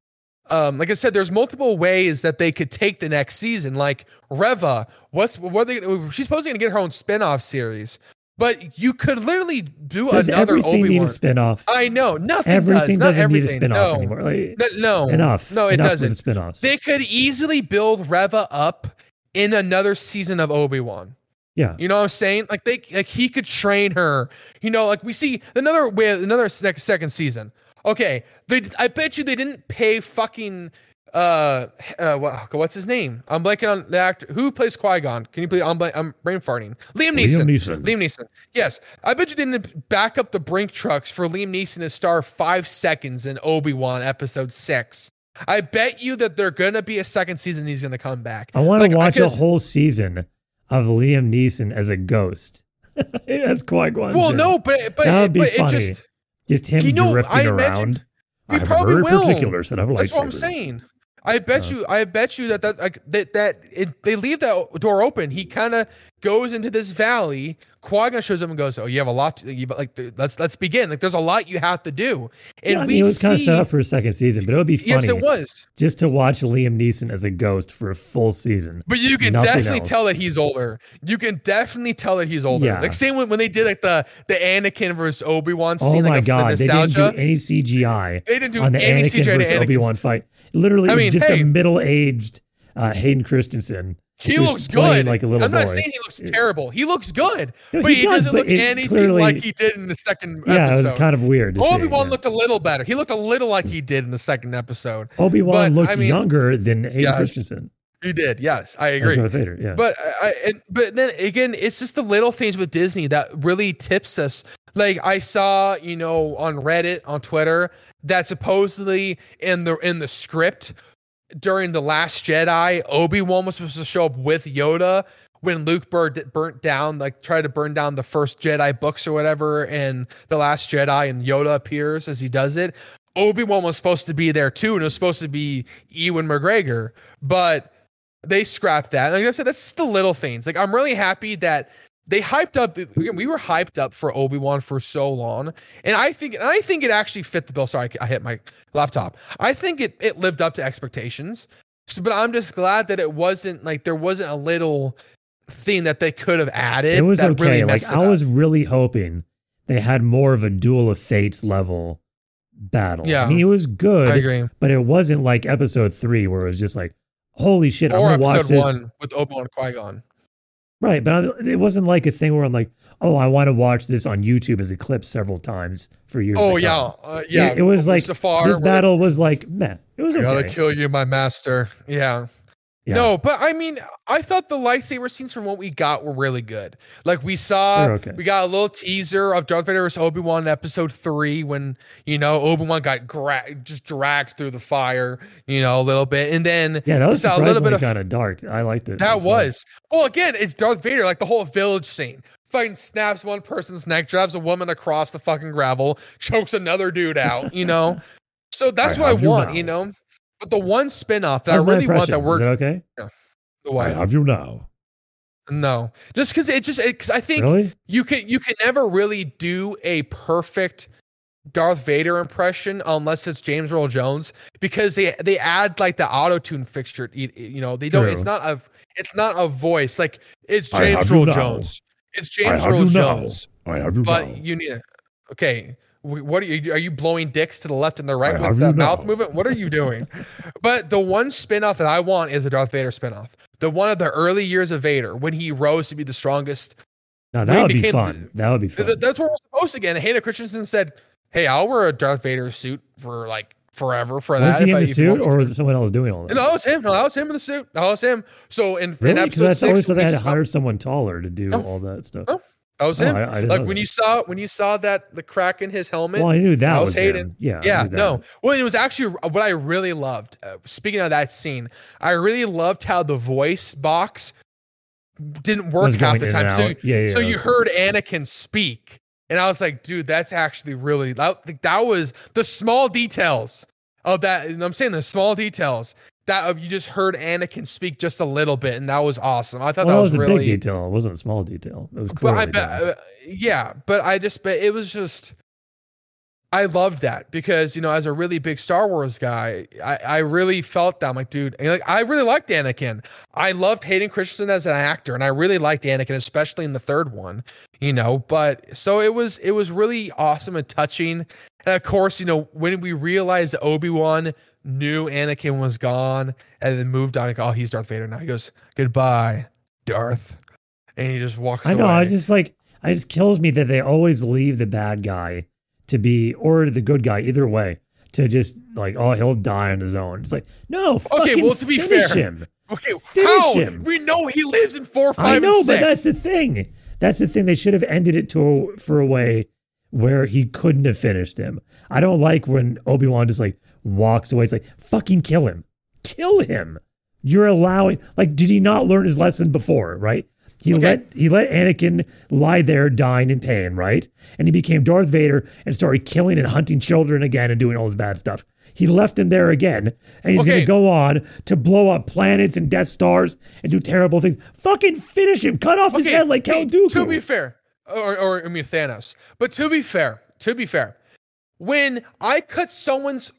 um, like I said, there's multiple ways that they could take the next season. Like Reva, what's what are they? She's supposed to get her own spinoff series. But you could literally do does another Obi-Wan. Everything needs a spinoff. I know. Nothing everything does. Not doesn't everything. Need a spinoff no. anymore. Like, no, no. Enough. No, it enough doesn't. With the spinoffs. They could easily build Reva up in another season of Obi-Wan. Yeah. You know what I'm saying? Like they, like he could train her. You know, like we see another way, another second season. Okay. They, I bet you they didn't pay fucking... Uh, uh, what, what's his name? I'm blanking on the actor who plays Qui-Gon. Can you play? I'm, blank, I'm brain farting. Liam Neeson. Liam Neeson. Liam Neeson. Yes, I bet you didn't back up the brink trucks for Liam Neeson to star five seconds in Obi-Wan episode six. I bet you that they're gonna be a second season. He's gonna come back. I want to like, watch a whole season of Liam Neeson as a ghost. That's Qui-Gon. Well, Jinn. no, but but, That'd be but funny. it just just him you know, drifting I around. We I've probably heard will. particulars that I've liked. That's what I'm saying. I bet uh, you, I bet you that that like, that, that it, they leave that door open. He kind of goes into this valley. Qui-Gon shows up and goes, "Oh, you have a lot to you, like. Let's let's begin. Like, there's a lot you have to do." And yeah, I mean, we it was kind of set up for a second season, but it would be funny. Yes, it was just to watch Liam Neeson as a ghost for a full season. But you can Nothing definitely else. tell that he's older. You can definitely tell that he's older. Yeah. Like same when, when they did like the the Anakin versus Obi-Wan scene. Oh my like, god, the they didn't do any C G I. They didn't do on the any Anakin C G I versus to Obi-Wan fight. Literally, I mean, it was just hey, a middle-aged uh, Hayden Christensen. He looks good. Like a little I'm not boy. saying he looks terrible. He looks good, no, but he, he does, doesn't but look anything clearly, like he did in the second yeah, episode. Yeah, it was kind of weird. Obi-Wan yeah. looked a little better. He looked a little like he did in the second episode. Obi-Wan but, looked I mean, younger than Hayden yes, Christensen. He did, yes, I agree. Darth Vader, yeah. But I, and, but then again, it's just the little things with Disney that really tips us. Like I saw, you know, on Reddit, on Twitter, that supposedly in the in the script during The Last Jedi, Obi-Wan was supposed to show up with Yoda when Luke burnt, burnt down, like tried to burn down the first Jedi books or whatever, and The Last Jedi, and Yoda appears as he does it. Obi-Wan was supposed to be there too, and it was supposed to be Ewan McGregor, but they scrapped that. And like I said, that's just the little things. Like I'm really happy that they hyped up. We were hyped up for Obi-Wan for so long, and I think and I think it actually fit the bill. Sorry, I hit my laptop. I think it, it lived up to expectations. So, but I'm just glad that it wasn't like there wasn't a little thing that they could have added. It was that okay. Really like I up. was really hoping they had more of a Duel of Fates level battle. Yeah, I mean it was good. I agree, but it wasn't like Episode Three where it was just like, holy shit! Or I'm gonna watch this. Episode One with Obi-Wan and Qui-Gon. Right, but it wasn't like a thing where I'm like, oh, I want to watch this on YouTube as a clip several times for years. Oh, yeah. Uh, yeah. It, it was like, Safar, this battle was like, man, it was okay. I gotta kill you, my master. Yeah. yeah. No, but I mean, I thought the lightsaber scenes from what we got were really good. Like we saw, okay. we got a little teaser of Darth Vader versus Obi-Wan in episode three when, you know, Obi-Wan got gra- just dragged through the fire, you know, a little bit. And then yeah, that was a little bit of, kind of dark. I liked it. That was. Well, again, it's Darth Vader, like the whole village scene. Fucking snaps one person's neck, drives a woman across the fucking gravel, chokes another dude out, you know? So that's I what I want, you, you know? But the one spinoff that that's I really want that worked. Is it okay? Yeah. Why? I have you now. No, just because it just because I think really? you can you can never really do a perfect Darth Vader impression unless it's James Earl Jones, because they they add like the auto tune fixture. You know they don't. True. It's not a it's not a voice like it's James Earl Jones. It's James Earl Jones. I have you But now. you need okay. What are you? Are you blowing dicks to the left and the right I with that mouth movement? What are you doing? But the one spinoff that I want is a Darth Vader spinoff. The one of the early years of Vader when he rose to be the strongest. Now that would be fun. The, that would be fun. Th- that's where we're supposed to get. And Hayden Christensen said, "Hey, I'll wear a Darth Vader suit for like forever for was that." Was he in I, the suit, or was it someone else doing all that? No, it was him. No, that was him in the suit. That was him. So in, really? in episode six, I always thought they had to hire someone taller to do no. all that stuff. No. That was him. Oh, I, I like when that. you saw when you saw that the crack in his helmet. Well, I knew that, that was, was Hayden. Him. Yeah. Yeah. No. Well, it was actually what I really loved. Uh, speaking of that scene, I really loved how the voice box didn't work half the time. So, yeah, yeah, so you heard cool. Anakin speak, and I was like, dude, that's actually really. That, that was the small details of that. And I'm saying the small details. That of you just heard Anakin speak just a little bit, and that was awesome. I thought well, that was, was really a big detail. It wasn't a small detail. It was clearly. But I, uh, yeah, but I just, but it was just, I loved that because you know, as a really big Star Wars guy, I, I really felt that. I'm like, dude, and like I really liked Anakin. I loved Hayden Christensen as an actor, and I really liked Anakin, especially in the third one. You know, but so it was, it was really awesome and touching. And of course, you know, when we realized Obi-Wan knew Anakin was gone and then moved on and go, oh, he's Darth Vader now. He goes, goodbye, Darth. And he just walks away. I know. Away. I just like, it just kills me that they always leave the bad guy to be, or the good guy, either way, to just like, oh, he'll die on his own. It's like, no, fucking okay, well, to be finish fair, him. Okay, finish how? him. We know he lives in four, five, and six. I know, but that's the thing. That's the thing. They should have ended it to a, for a way where he couldn't have finished him. I don't like when Obi-Wan just like walks away. It's like, fucking kill him. Kill him. You're allowing, like, did he not learn his lesson before, right? He okay. let he let Anakin lie there dying in pain, right? And he became Darth Vader and started killing and hunting children again and doing all this bad stuff. He left him there again, and he's okay. going to go on to blow up planets and Death Stars and do terrible things. Fucking finish him. Cut off okay. his head like Count hey, Dooku. To be fair, or, or I mean Thanos, but to be fair, to be fair, when I cut someone's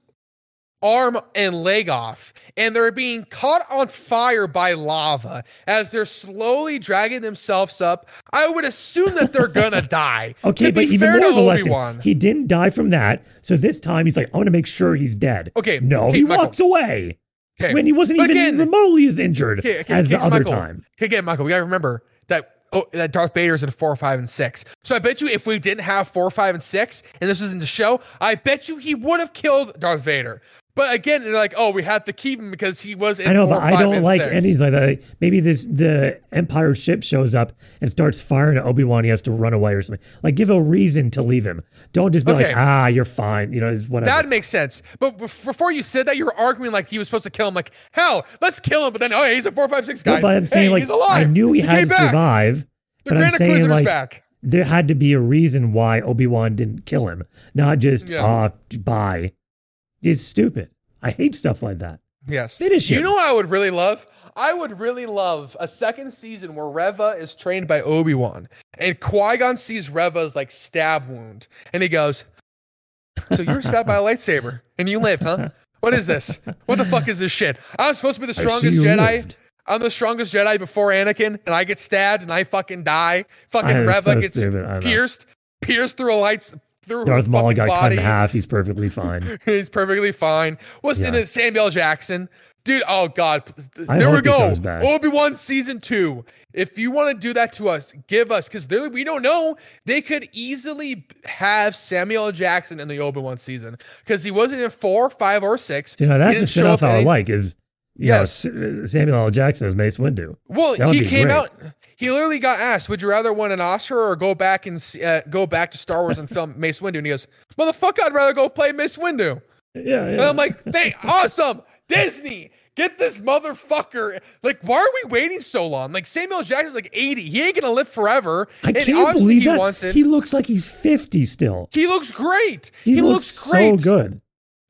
arm and leg off, and they're being caught on fire by lava as they're slowly dragging themselves up, I would assume that they're gonna die. Okay, to but be even fair more to of a Obi-Wan, lesson. He didn't die from that, so this time he's like, I'm gonna make sure he's dead. Okay, no, okay, he Michael. walks away okay. when he wasn't but even again, remotely as injured okay, okay, as okay, the other Michael. time. Okay, again, Michael, we gotta remember that. Oh, that Darth Vader's in four, five, and six. So I bet you if we didn't have four, five, and six, and this isn't the show, I bet you he would have killed Darth Vader. But again, they're like, oh, we have to keep him because he was in I know, four, but five, I don't like six. Anything like that. Like, maybe this the Empire ship shows up and starts firing at Obi-Wan. He has to run away or something. Like, give a reason to leave him. Don't just be okay. like, ah, you're fine. You know, it's whatever. That makes sense. But before you said that, you were arguing like he was supposed to kill him. Like, hell, let's kill him. But then, oh, yeah, he's a four, five, six guy. No, but I'm saying, hey, like, he's alive. I knew he, he had to survive. The but Grand I'm saying, like, back. There had to be a reason why Obi-Wan didn't kill him, not just yeah. ah, bye. It's stupid. I hate stuff like that. Yes. Finish him. You know what I would really love? I would really love a second season where Reva is trained by Obi-Wan and Qui-Gon sees Reva's like stab wound and he goes, so you were stabbed by a lightsaber and you lived, huh? What is this? What the fuck is this shit? I was supposed to be the strongest Jedi. Lived. I'm the strongest Jedi before Anakin and I get stabbed and I fucking die. Fucking Reva so gets stupid. pierced, pierced through a lights. Darth Maul got body. cut in half. He's perfectly fine. He's perfectly fine. What's yeah. in it? Samuel L. Jackson. Dude, oh, God. I there we go. Obi-Wan Season two. If you want to do that to us, give us. Because we don't know. They could easily have Samuel L. Jackson in the Obi-Wan season. Because he wasn't in four, five, or six. You know, that's a spinoff I like is, you yes. know, Samuel L. Jackson as Mace Windu. Well, that he came great. out... He literally got asked, "Would you rather win an Oscar or go back and uh, go back to Star Wars and film Mace Windu?" And he goes, "Motherfucker, I'd rather go play Mace Windu." Yeah, yeah. And I'm like, "They awesome, Disney, get this motherfucker!" Like, why are we waiting so long? Like, Samuel Jackson's like eighty; he ain't gonna live forever. I and can't believe he that. Wants it. He looks like he's fifty still. He looks great. He, he looks, looks great. so good.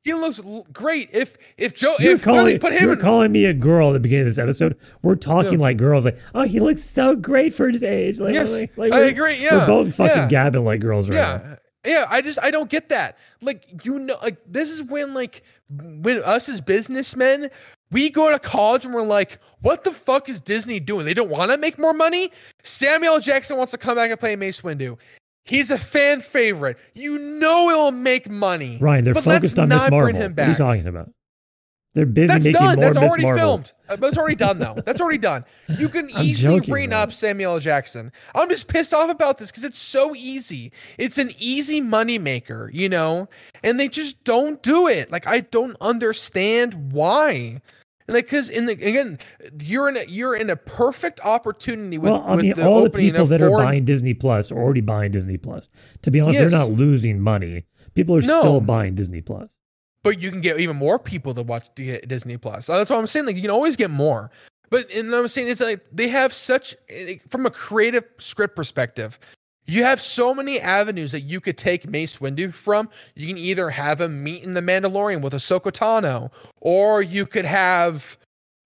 He looks great. If if Joe, you're if calling, Willie put him, you're in, calling me a girl at the beginning of this episode. We're talking yeah. like girls, like, oh, he looks so great for his age. Like, yes, like, like I agree. Yeah, we're both fucking yeah. gabbing like girls right yeah. now. Yeah, I just I don't get that. Like, you know, like this is when like when us as businessmen, we go to college and we're like, what the fuck is Disney doing? They don't want to make more money. Samuel L. Jackson wants to come back and play Mace Windu. He's a fan favorite. You know it'll make money. Ryan, they're but focused on Miz Marvel. What are you talking about? They're busy That's making done. more That's Miz Marvel. That's already filmed. That's already done, though. That's already done. You can I'm easily joking, bring man. up Samuel L. Jackson. I'm just pissed off about this because it's so easy. It's an easy moneymaker, you know? And they just don't do it. Like, I don't understand why. And like, because in the again, you're in a you're in a perfect opportunity with, well, I with mean, the all the people that foreign... are buying Disney Plus are already buying Disney Plus. To be honest, yes. they're not losing money. People are no. still buying Disney Plus. But you can get even more people to watch Disney Plus. That's what I'm saying. Like, you can always get more. But and I'm saying it's like they have such from a creative script perspective. You have so many avenues that you could take Mace Windu from. You can either have him meet in The Mandalorian with Ahsoka Tano, or you could have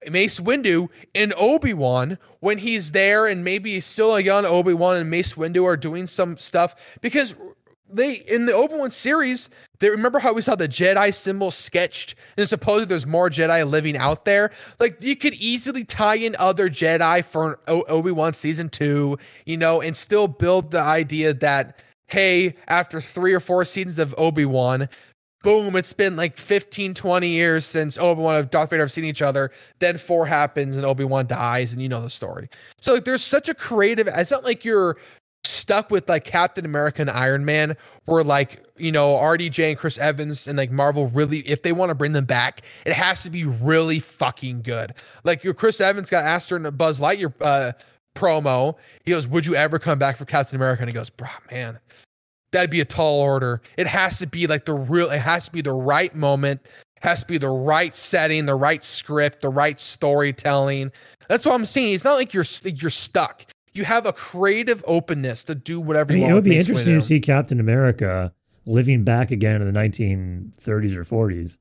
Mace Windu in Obi-Wan when he's there and maybe still a young Obi-Wan and Mace Windu are doing some stuff. Because they in the Obi-Wan series, they remember how we saw the Jedi symbol sketched and supposedly there's more Jedi living out there. Like, you could easily tie in other Jedi for o- Obi-Wan season two, you know, and still build the idea that, hey, after three or four seasons of Obi-Wan, boom, it's been like fifteen, twenty years since Obi-Wan and Darth Vader have seen each other. Then four happens and Obi-Wan dies and you know the story. So like, there's such a creative, it's not like you're stuck with like Captain America and Iron Man where like, you know, R D J and Chris Evans and like Marvel really, if they want to bring them back, it has to be really fucking good. Like your Chris Evans got asked during the Buzz Lightyear uh, promo. He goes, would you ever come back for Captain America? And he goes, bruh, man, that'd be a tall order. It has to be like the real, it has to be the right moment. It has to be the right setting, the right script, the right storytelling. That's what I'm saying. It's not like you're, you're stuck. you have a creative openness to do whatever I mean, you want. It would be interesting to see Captain America living back again in the nineteen thirties or forties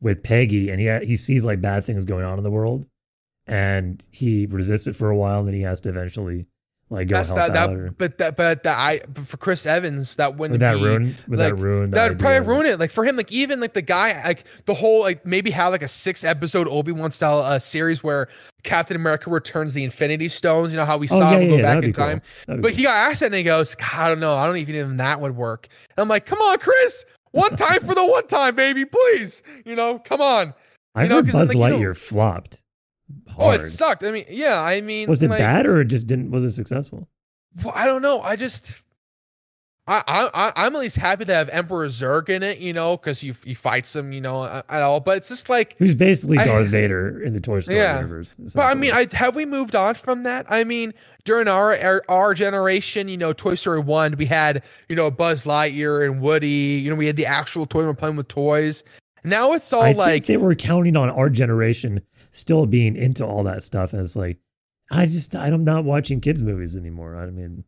with Peggy, and he he sees like bad things going on in the world, and he resists it for a while, and then he has to eventually like go That's help that, out. That, or, but that, but that I but for Chris Evans that wouldn't would that be, ruin would like, that ruin that would probably ruin it. Like for him, like even like the guy like the whole like maybe have like a six episode Obi-Wan style uh, series where Captain America returns the Infinity Stones. You know how we saw oh, yeah, him yeah, go yeah, back in cool. time, but cool. he got asked and he goes, I don't know, I don't even know if that would work. And I'm like, come on, Chris. One time for the one time, baby, please. You know, come on. I know Buzz Lightyear you know, flopped. Hard. Oh, it sucked. I mean, yeah. I mean, was it like, bad or it just didn't? Was it successful? Well, I don't know. I just, I, I, I'm at least happy to have Emperor Zurg in it, you know, because you he fights him, you know, at all. But it's just like he's basically Darth I, Vader in the Toy Story yeah. universe. But I mean, I have we moved on from that? I mean, during our, our our generation, you know, Toy Story one, we had you know Buzz Lightyear and Woody. You know, we had the actual toy. We're playing with toys. Now it's all I like think they were counting on our generation still being into all that stuff, and it's like, I just I'm not watching kids movies anymore. I mean.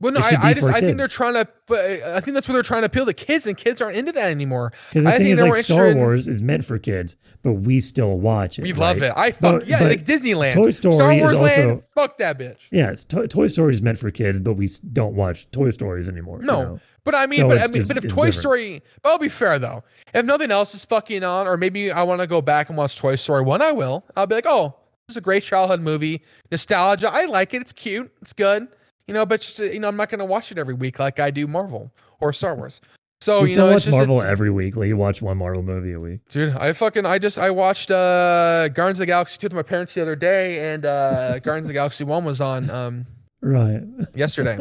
Well, no, I, I just I kids. think they're trying to. I think that's what they're trying to appeal to kids, and kids aren't into that anymore. Because the I thing think is, like Star Wars in, is meant for kids, but we still watch it. We right? love it. I fuck but, yeah, but like Disneyland, Toy Story, Star Wars is Land. Also, fuck that bitch. Yeah, it's to, Toy Story is meant for kids, but we don't watch Toy Stories anymore. No, you know? but I mean, so but I mean, just, but if Toy different. Story, but I'll be fair though. If nothing else is fucking on, or maybe I want to go back and watch Toy Story one, I will. I'll be like, oh, this is a great childhood movie, nostalgia. I like it. It's cute. It's good. You know, but just, you know, I'm not going to watch it every week like I do Marvel or Star Wars. So you, you still know, watch it's just, Marvel it's, every week. Like you watch one Marvel movie a week, dude. I fucking I just I watched uh, Guardians of the Galaxy two with my parents the other day, and uh, Guardians of the Galaxy one was on um, right yesterday.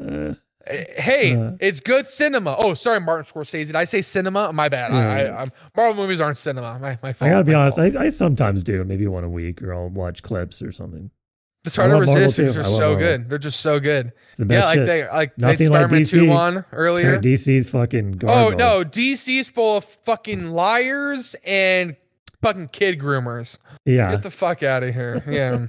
uh, hey, uh, it's good cinema. Oh, sorry, Martin Scorsese. Did I say cinema? My bad. Yeah. I, I, I'm, Marvel movies aren't cinema. My my. Fault, I gotta be honest. I, I sometimes do. Maybe one a week, or I'll watch clips or something. The Tartar Resistors are so Marvel. good. They're just so good. It's the best yeah, like they like they experiment two on earlier. D C's fucking garbage. Oh no, D C's full of fucking liars and fucking kid groomers. Yeah. Get the fuck out of here. Yeah.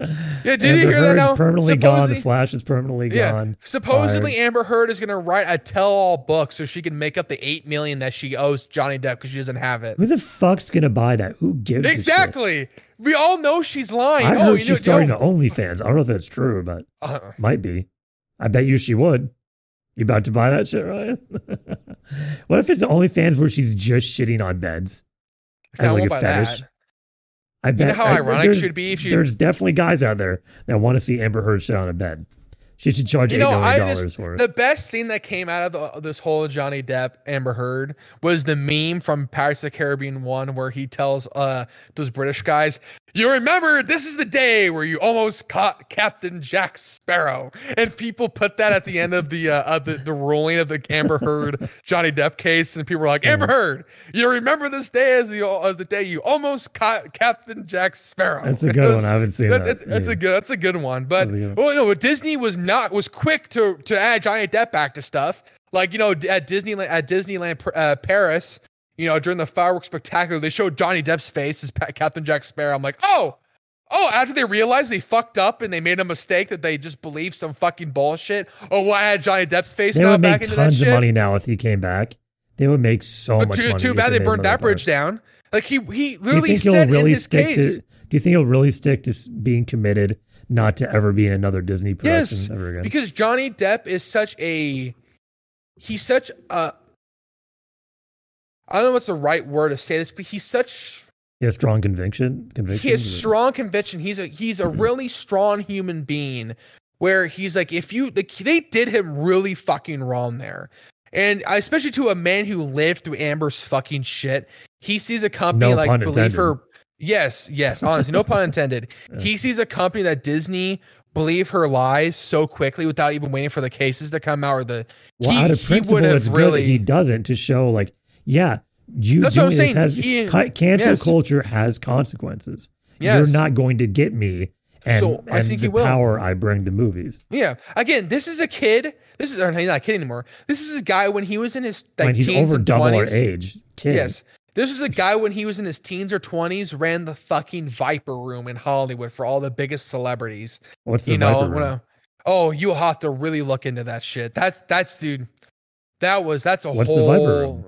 Yeah, did Amber you hear Heard's that now? Permanently supposedly, gone. The Flash is permanently yeah, gone. Supposedly, Fires. Amber Heard is going to write a tell-all book so she can make up the eight million that she owes Johnny Depp because she doesn't have it. Who the fuck's going to buy that? Who gives exactly? A shit? We all know she's lying. I oh, heard you she's know, starting an OnlyFans. I don't know if that's true, but uh, might be. I bet you she would. You about to buy that shit, Ryan? What if it's OnlyFans where she's just shitting on beds as like a fetish? That. I bet you know how I, ironic should be if she, there's definitely guys out there that want to see Amber Heard shit on a bed. She should charge you know, eight million dollars just, for it. The best thing that came out of the, this whole Johnny Depp Amber Heard was the meme from Pirates of the Caribbean one where he tells uh, those British guys, you remember, this is the day where you almost caught Captain Jack Sparrow. And people put that at the end of the uh, of the, the ruling of the Amber Heard Johnny Depp case. And people were like, Amber Heard, you remember this day as the as the day you almost caught Captain Jack Sparrow. That's a good was, one. I haven't seen that. that. That's, yeah. that's, a good, that's a good one. But good one. Well, no, Disney was not was quick to, to add Johnny Depp back to stuff. Like, you know, at Disneyland, at Disneyland uh, Paris, you know, during the fireworks spectacular, they showed Johnny Depp's face as Captain Jack Sparrow. I'm like, oh, oh, after they realized they fucked up and they made a mistake that they just believed some fucking bullshit. Oh, well, I had Johnny Depp's face. They would make tons of money now if he came back. They would make so much money. Too bad they burned that bridge down. Like he, he literally said in his case. Do you think he'll really stick to being committed not to ever be in another Disney production yes, ever again? Because Johnny Depp is such a, he's such a, I don't know what's the right word to say this, but he's such. He has strong conviction. Conviction. He has strong conviction. He's a he's a really strong human being. Where he's like, if you like, they did him really fucking wrong there, and especially to a man who lived through Amber's fucking shit. He sees a company no like believe intended. her. Yes, yes. Honestly, no pun intended. Yeah. He sees a company that Disney believe her lies so quickly without even waiting for the cases to come out or the. Well, he, out of principle, he it's really good that he doesn't to show like. Yeah, you That's doing this has he, cancel yes. culture has consequences. Yes. You're not going to get me and, so I and think the power I bring to movies. Yeah, again, this is a kid. This is or he's not a kid anymore. This is a guy when he was in his like, when he's teens over double our age. Kid. Yes, This is a guy when he was in his teens or twenties ran the fucking Viper Room in Hollywood for all the biggest celebrities. What's the you know, Viper Room? I, oh, you'll have to really look into that shit. That's that's dude. That was that's a What's whole. What's the Viper Room?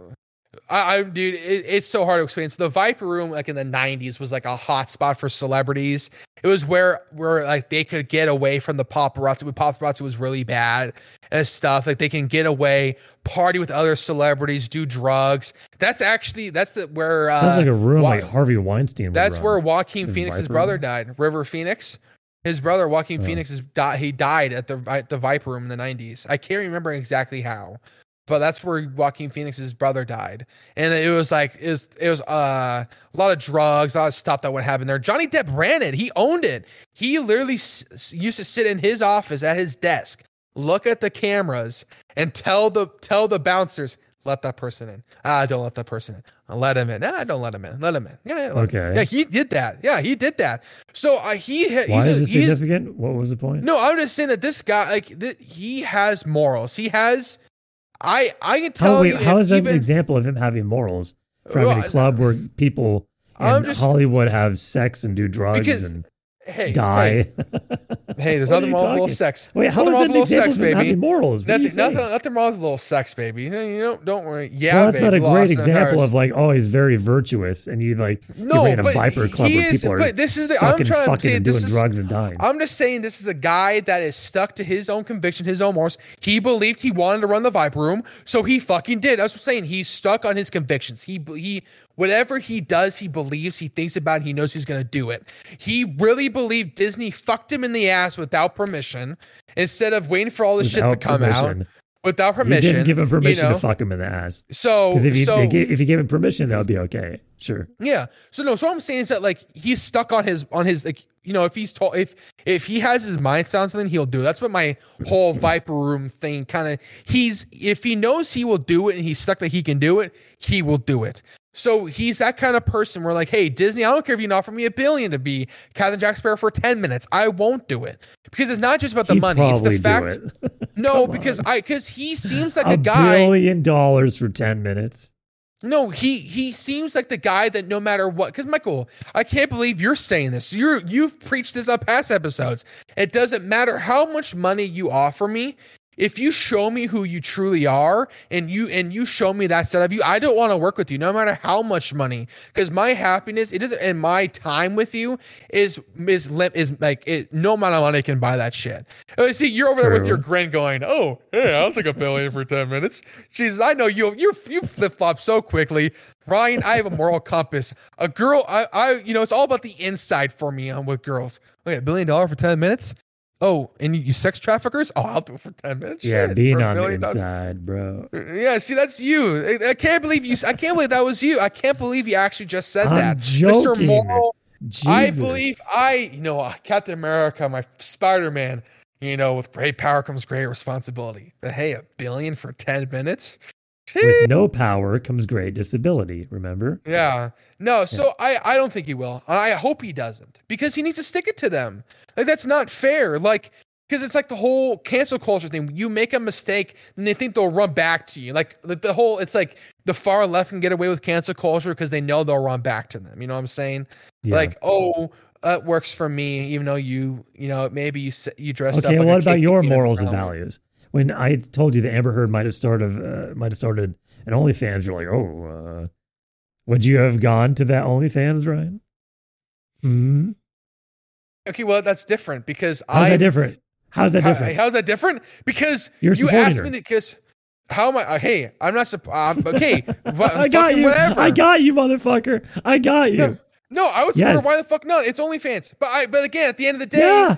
I, I dude, it, it's so hard to explain. So the Viper Room, like in the nineties, was like a hot spot for celebrities. It was where where like they could get away from the paparazzi. With paparazzi was really bad and stuff. Like they can get away, party with other celebrities, do drugs. That's actually that's the where uh, sounds like a room Wa- like Harvey Weinstein. That's where Joaquin the Phoenix's Viper brother room? died. River Phoenix, his brother Joaquin oh. Phoenix is di- he died at the at the Viper Room in the nineties. I can't remember exactly how, but that's where Joaquin Phoenix's brother died. And it was like, it was, it was uh, a lot of drugs, a lot of stuff that would happen there. Johnny Depp ran it. He owned it. He literally s- used to sit in his office at his desk, look at the cameras and tell the, tell the bouncers, let that person in. Ah, don't let that person in. I'll let him in. Ah, don't let him in. Let him in. Yeah, yeah, okay. Him. Yeah, he did that. Yeah, he did that. So uh, he. Ha- Why he's is this significant? What was the point? No, I'm just saying that this guy, like th- he has morals. He has, I, I can tell oh, wait, you. How is that even an example of him having morals? From well, a club where people in just, Hollywood have sex and do drugs because, and hey, die. Hey, hey there's nothing wrong with a little sex. Wait, how is that an example sex, of him baby. having morals? Nothing, nothing, nothing wrong with a little sex, baby. You know, you don't, don't worry. Yeah, well, that's babe, not a great example of like, oh, he's very virtuous, and you like no, you ran a Viper Club where is, people are this is the, sucking, I'm fucking, and doing is, drugs and dying. I'm just saying this is a guy that is stuck to his own conviction, his own morals. He believed he wanted to run the Viper Room, so he fucking did. That's what I'm saying. He's stuck on his convictions. He he. Whatever he does, he believes, he thinks about it, he knows he's going to do it. He really believed Disney fucked him in the ass without permission instead of waiting for all this without shit to come permission. out. Without permission. You didn't give him permission you know? to fuck him in the ass. So, if you, so if you gave him permission, that would be okay. Sure. Yeah. So no, so what I'm saying is that like he's stuck on his, on his, like, you know, if he's told, if, if he has his mind set on something, he'll do it. That's what my whole Viper Room thing kind of, he's, if he knows he will do it and he's stuck that he can do it, he will do it. So he's that kind of person where like, hey, Disney, I don't care if you can offer me a billion to be Captain Jack Sparrow for ten minutes. I won't do it because it's not just about the He'd money. It's the fact. It. No, because on. I because he seems like a, a guy. A billion dollars for ten minutes. No, he he seems like the guy that no matter what, because Michael, I can't believe you're saying this. You're you've preached this on past episodes. It doesn't matter how much money you offer me. If you show me who you truly are and you and you show me that side of you, I don't want to work with you no matter how much money, because my happiness, it isn't, and my time with you is is is like it, no amount of money can buy that shit. And see, you're over True. there with your grin going, "Oh, hey, I'll take a billion for ten minutes." Jesus, I know you you you flip flop so quickly. Ryan, I have a moral compass. A girl, I I you know, it's all about the inside for me on with girls. Wait, a billion dollars for ten minutes? Oh, and you sex traffickers? Oh, I'll do it for ten minutes. Yeah, Shit, being on the inside, dollars. bro. Yeah, see, that's you. I, I can't believe you. I can't believe that was you. I can't believe you actually just said I'm that. Joking. Mister Moral, Jesus. I believe I, you know, Captain America, my Spider-Man, you know, with great power comes great responsibility. But hey, a billion for ten minutes? With no power comes great disability, remember? Yeah. No, so yeah. I, I don't think he will. I hope he doesn't, because he needs to stick it to them. Like, that's not fair. Like, because it's like the whole cancel culture thing. You make a mistake, and they think they'll run back to you. Like, the whole, it's like the far left can get away with cancel culture because they know they'll run back to them. You know what I'm saying? Yeah. Like, oh, that works for me, even though you, you know, maybe you, you dressed okay, up. Okay, like what about your morals and values? When I told you that Amber Heard might have started, uh, might have started an OnlyFans, you're like, "Oh, uh, would you have gone to that OnlyFans, Ryan?" Hmm. Okay, well, that's different because how's I. How's that different? How's that different? How, how's that different? Because you're you asked her. me that because how am I? Uh, hey, I'm not. Supp- I'm, okay, but I got you. Whatever. I got you, motherfucker. I got you. No, no I was yes. wondering why the fuck not? It's OnlyFans, but I. But again, at the end of the day, yeah.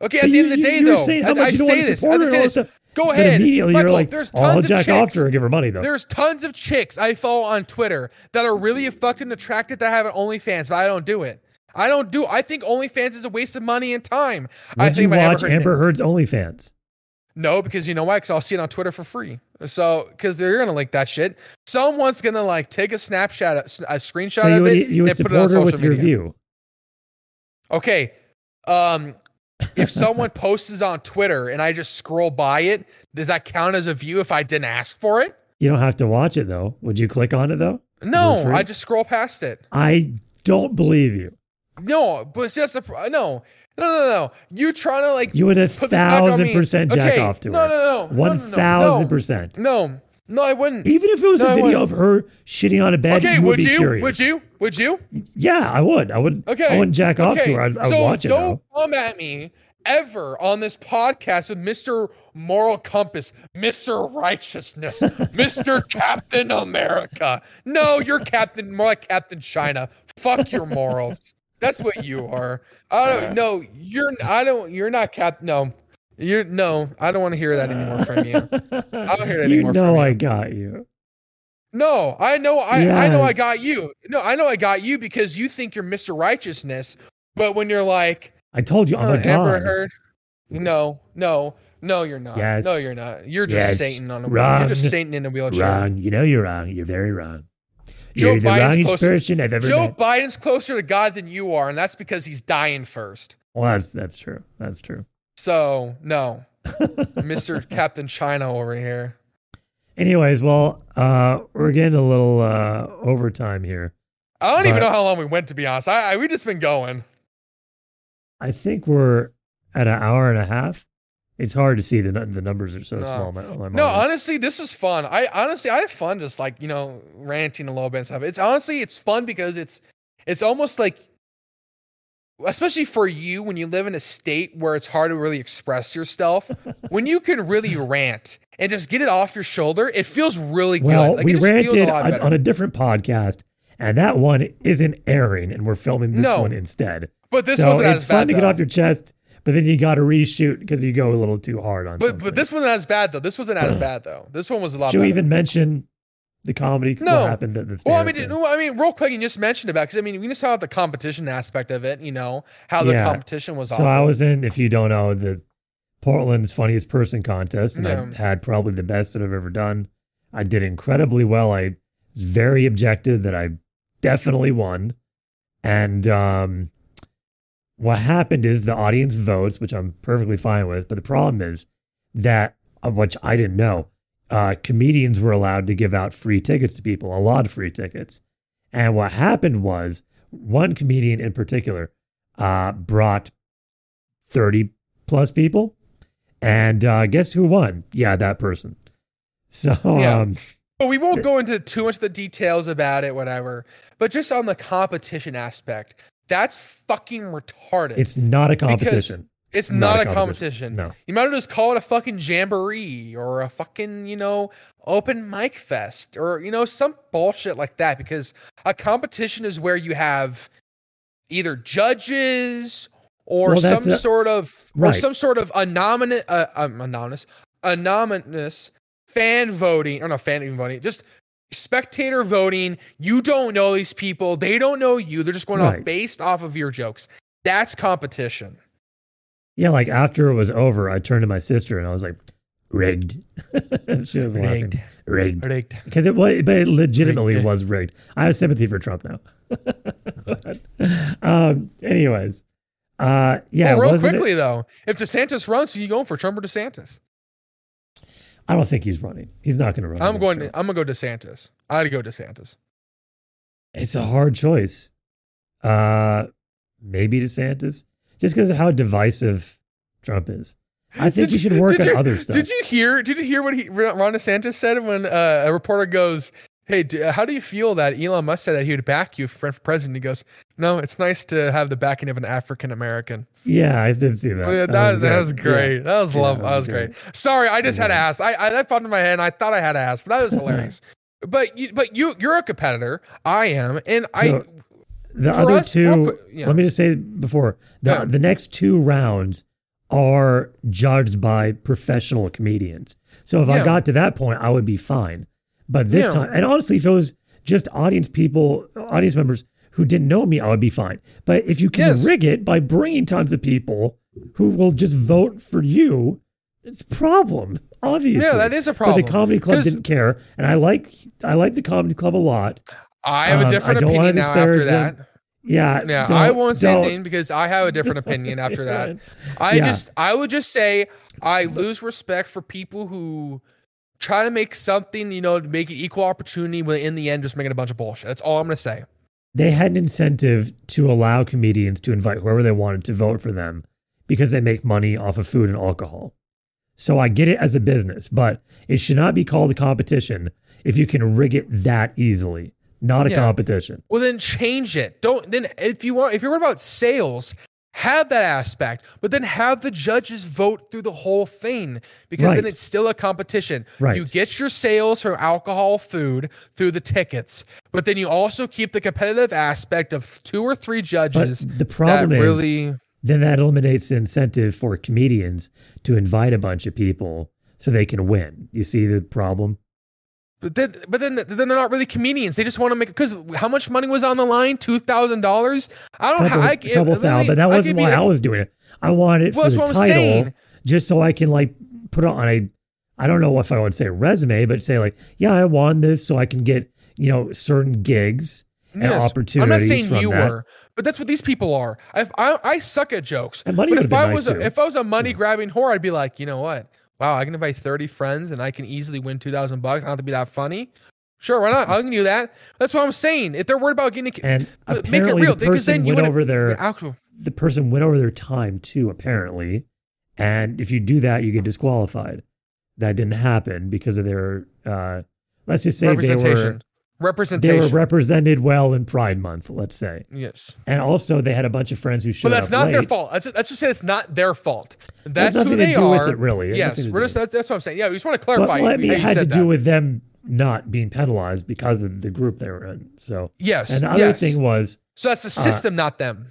okay. At but the you, end of the day, you, though, saying I, I say this. I say this. Stuff. Go ahead. But immediately Michael, you're like, there's tons I'll of jack chicks. off to her and give her money, though. There's tons of chicks I follow on Twitter that are really fucking attracted that have an OnlyFans, but I don't do it. I don't do I think OnlyFans is a waste of money and time. Would I think you watch Amber, Heard Amber Heard's OnlyFans? No, because you know why? Because I'll see it on Twitter for free. So, because they're going to link that shit. Someone's going to like take a snapshot, a screenshot so of it. So you would, you would and support put it on her social with your media. view. Okay. Um... If someone posts on Twitter and I just scroll by it, does that count as a view if I didn't ask for it? You don't have to watch it, though. Would you click on it, though? No, I just scroll past it. I don't believe you. No, but see, that's the no, no, no, no. You're trying to like you would a thousand percent jack okay. off to no, her. No, no, no, one thousand percent. No, no, I wouldn't. Even if it was no, a video of her shitting on a bed, okay, you would, would be you? Curious. Would you? Would you? Yeah, I would. I would. Okay, I wouldn't jack okay. off to her. I'd, I'd so watch it. Don't though. Come at me ever on this podcast with Mister Moral Compass, Mister Righteousness, Mister Captain America. No, you're Captain, more like Captain China. Fuck your morals. That's what you are. I don't know. Uh, you're. I don't. You're not cap. No. You're no. I don't want to hear that anymore from you. I don't hear that anymore. You know from I you. got you. No, I know. I, yes. I know. I got you. No, I know. I got you because you think you're Mister Righteousness, but when you're like, I told you, I'm a god. No, no, no. You're not. Yes. No, you're not. You're just yes. Satan on a wheel. You're just Satan in a wheelchair. Wrong. You know you're wrong. You're very wrong. Joe, Biden's closer, I've ever Joe Biden's closer to God than you are, and that's because he's dying first. Well, that's that's true. That's true. So, no. Mister Captain China over here. Anyways, well, uh, we're getting a little uh, overtime here. I don't even know how long we went, to be honest. I, I We've just been going. I think we're at an hour and a half. It's hard to see the the numbers are so no. small. My, my no, honestly, this was fun. I honestly, I have fun just like, you know, ranting a little bit and stuff. It's honestly, it's fun because it's, it's almost like, especially for you, when you live in a state where it's hard to really express yourself, when you can really rant and just get it off your shoulder, it feels really well, good. Like, we it just ranted feels a lot better. on a different podcast, and that one isn't airing, and we're filming this no, one instead. But this so wasn't as bad. So it's fun to though. get off your chest. But then you got to reshoot because you go a little too hard on. But something. but this wasn't as bad though. This wasn't as bad though. This one was a lot. Should better. we even mention the comedy? No. What happened at the well, I mean, did, well, I mean, real quick, you just mentioned about because I mean, we just saw the competition aspect of it. You know how the yeah. competition was. So awful. I was in, if you don't know, the Portland's Funniest Person contest, and yeah. I had probably the best that I've ever done. I did incredibly well. I was very objective that I definitely won, and. um What happened is the audience votes, which I'm perfectly fine with. But the problem is that, which I didn't know, uh, comedians were allowed to give out free tickets to people, a lot of free tickets. And what happened was one comedian in particular uh, brought thirty plus people. And uh, guess who won? Yeah, that person. So, yeah. um, But we won't go into too much of the details about it, whatever. But just on the competition aspect. That's fucking retarded. It's not a competition. It's not, not a competition. competition. No. You might as well just call it a fucking jamboree or a fucking, you know, open mic fest or, you know, some bullshit like that, because a competition is where you have either judges or well, some a, sort of right. or some sort of anonymous uh, um, anonymous anonymous fan voting or not fan voting, just spectator voting. You don't know these people, they don't know you, they're just going right. off based off of your jokes. That's competition. Yeah, like after it was over, I turned to my sister and I was like, rigged. She was rigged. Rigged. Rigged. Because it was, but it legitimately rigged. was rigged. I have sympathy for Trump now. but, um anyways uh yeah well, real quickly it, though if DeSantis runs, are you going for Trump or DeSantis? I don't think he's running. He's not going to run. I'm going. To, I'm going to go DeSantis. I'd go DeSantis. It's a hard choice. Uh, maybe DeSantis, just because of how divisive Trump is. I think you should work on you, other stuff. Did you hear? Did you hear what he, Ron DeSantis said when uh, a reporter goes, "Hey, do, how do you feel that Elon Musk said that he would back you for president?" He goes, "No, it's nice to have the backing of an African American." Yeah, I did see that. Yeah, that, that, was, that was great. Yeah. That was lovely. Yeah, that, that was great. great. Sorry, I just yeah. had to ask. I, I that popped in my head, and I thought I had to ask, but that was hilarious. but you, but you, you're a competitor. I am, and so I. The other us, two. Yeah. Let me just say before the yeah. the next two rounds are judged by professional comedians. So if yeah. I got to that point, I would be fine. But this yeah. time, and honestly, if it was just audience people, audience members who didn't know me, I would be fine. But if you can yes. rig it by bringing tons of people who will just vote for you, it's a problem, obviously. Yeah, that is a problem. But the comedy club didn't care, and I like I like the comedy club a lot. I have um, a different opinion now after that. Them. Yeah, yeah. I won't say anything because I have a different opinion after that. I yeah. just I would just say I lose respect for people who try to make something, you know, to make it equal opportunity, when in the end just making a bunch of bullshit. That's all I'm going to say. They had an incentive to allow comedians to invite whoever they wanted to vote for them because they make money off of food and alcohol. So I get it as a business, but it should not be called a competition if you can rig it that easily. Not a yeah. competition. Well, then change it. Don't then if you want if you're worried about sales, have that aspect, but then have the judges vote through the whole thing, because right. then it's still a competition. Right. You get your sales from alcohol, food through the tickets, but then you also keep the competitive aspect of two or three judges. But the problem that is really then that eliminates the incentive for comedians to invite a bunch of people so they can win. You see the problem? But then, but then, then they're not really comedians. They just want to make, because how much money was on the line? Two thousand dollars. I don't have a couple thousand, but that wasn't why I was doing it. I wanted it for the title, just so I can like put it on a, I don't know if I would say resume, but say like, yeah, I won this, so I can get, you know, certain gigs and yes, opportunities. I'm not saying you that. were, but that's what these people are. I I, I suck at jokes. And money but if I nice was, a, if I was a money grabbing whore, I'd be like, you know what? Wow, I can invite thirty friends and I can easily win two thousand bucks. I don't have to be that funny. Sure, why not? I can do that. That's what I'm saying. If they're worried about getting a, and make it real, the person then you went over their actual. The person went over their time too, apparently. And if you do that, you get disqualified. That didn't happen because of their uh, let's just say they were representation. They were represented well in Pride Month, let's say. Yes. And also they had a bunch of friends who showed up late. But that's not their fault. Let's just, let's just say it's not their fault. That's who they are. It has nothing to do with it, really. Yes, we're just, that's what I'm saying. Yeah, we just want to clarify. But let me, it had to do with them not being penalized because of the group they were in. So yes. And the other yes. thing was... So that's the system, uh, not them.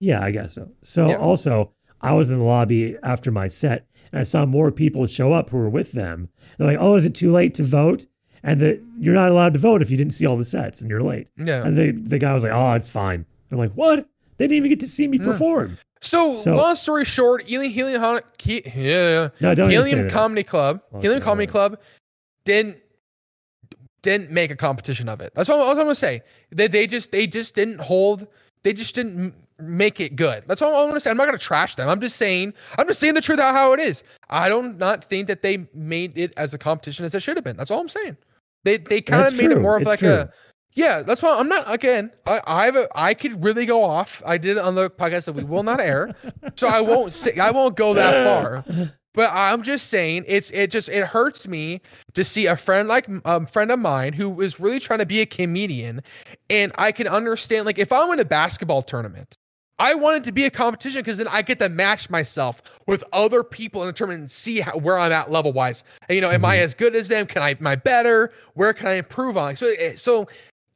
Yeah, I guess so. So yeah. Also, I was in the lobby after my set, and I saw more people show up who were with them. They're like, oh, is it too late to vote? And the, you're not allowed to vote if you didn't see all the sets and you're late. Yeah. And the, the guy was like, oh, it's fine. I'm like, what? They didn't even get to see me mm. perform. So, so, long story short, Helium, Helium, Helium, yeah. no, don't Helium Comedy Club, okay. Helium Comedy Club didn't didn't make a competition of it. That's all, all I'm going to say. They, they, just, they just didn't hold, they just didn't make it good. That's all I'm going to say. I'm not going to trash them. I'm just saying, I'm just saying the truth about how it is. I don't not think that they made it as a competition as it should have been. That's all I'm saying. They they kind of made true. it more of it's like true. a, yeah, that's why I'm not, again, I I, have a, I could really go off. I did it on the podcast that we will not air. So I won't say, I won't go that far. But I'm just saying it's, it just, it hurts me to see a friend like a um, friend of mine who is really trying to be a comedian. And I can understand, like if I'm in a basketball tournament, I want it to be a competition because then I get to match myself with other people and determine and see how, where I'm at level wise. And, you know, am mm-hmm. I as good as them? Can I, am I better? Where can I improve on? So, so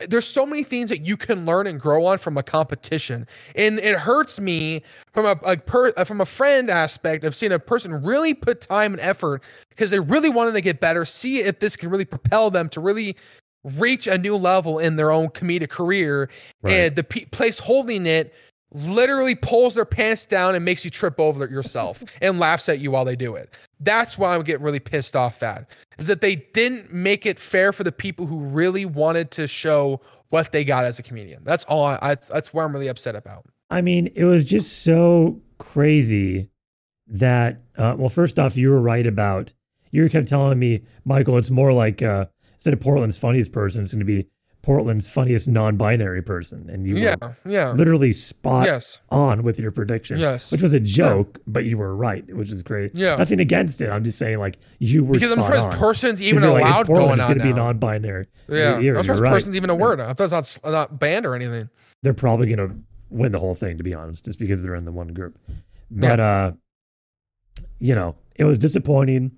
there's so many things that you can learn and grow on from a competition. And it hurts me from a, a per, from a friend aspect of seeing a person really put time and effort because they really wanted to get better. See if this can really propel them to really reach a new level in their own comedic career. Right. And the p- place holding it literally pulls their pants down and makes you trip over yourself and laughs at you while they do it. That's why I'm getting really pissed off at, is that they didn't make it fair for the people who really wanted to show what they got as a comedian. That's all I, I that's where I'm really upset about. I mean, it was just so crazy that, uh, well, first off, you were right about, you kept telling me, Michael, it's more like, uh, instead of Portland's funniest person, it's going to be Portland's funniest non-binary person, and you yeah, were yeah. literally spot yes. on with your prediction, yes. which was a joke, yeah. but you were right, which is great. Yeah. Nothing against it. I'm just saying, like you were because spot I'm surprised on. person's even allowed like, it's Portland, going it's on. It's going to be non-binary. Yeah, you're, I'm surprised right. person's even a word. I thought it's not, not banned or anything. They're probably going to win the whole thing, to be honest, just because they're in the one group. But yeah. uh, you know, it was disappointing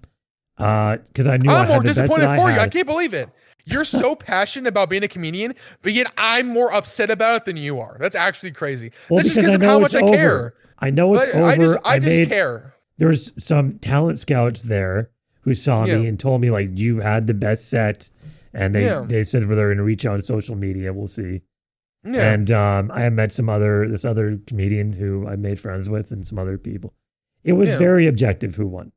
because uh, I knew I'm I had more the disappointed best that for I had. you. I can't believe it. You're so passionate about being a comedian, but yet I'm more upset about it than you are. That's actually crazy. Well, That's just because of how much I over. care. I know it's but over. I just, I I just made, care. There was some talent scouts there who saw yeah. me and told me, like, you had the best set. And they, yeah. they said, well, they're going to reach out on social media. We'll see. Yeah. And um, I met some other, this other comedian who I made friends with and some other people. It was yeah. very objective who won.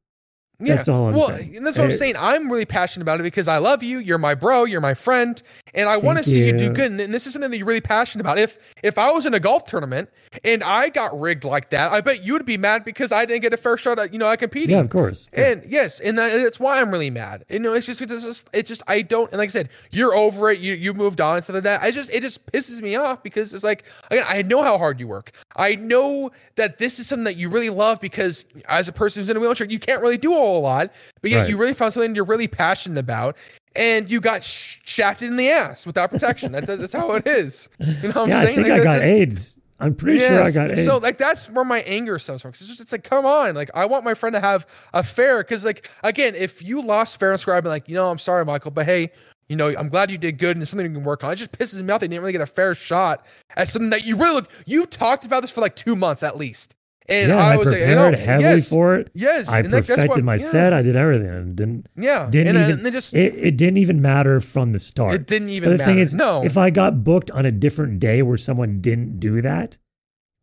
Yeah. That's all I'm well, saying. And that's what it, I'm saying. I'm really passionate about it because I love you. You're my bro. You're my friend. And I want to see you do good. And, and this is something that you're really passionate about. If if I was in a golf tournament and I got rigged like that, I bet you would be mad because I didn't get a fair shot at, you know, at competing. Yeah, of course. And yeah. yes, and that's why I'm really mad. You know, it's just, it's just, it's just, I don't, and like I said, you're over it. You you moved on and stuff like that. I just, it just pisses me off because it's like, again, I know how hard you work. I know that this is something that you really love because as a person who's in a wheelchair, you can't really do all a lot, but yet right. you really found something you're really passionate about, and you got sh- shafted in the ass without protection. That's that's how it is. You know what I'm yeah, saying? I think like, I got just, AIDS. I'm pretty yes. sure I got AIDS. So like that's where my anger stems from. It's just it's like come on, like I want my friend to have a fair because like again, if you lost fair and square, I'd be like, you know, I'm sorry, Michael, but hey, you know, I'm glad you did good and it's something you can work on. It just pisses me off. They didn't really get a fair shot at something that you really look. You talked about this for like two months at least. And yeah, I, I was prepared like, you know, heavily yes, for it. Yes, I and perfected that's what, my yeah. set. I did everything. Didn't. Yeah, didn't and, even. And just, it, it didn't even matter from the start. It didn't even. But the matter. thing is, no. If I got booked on a different day where someone didn't do that,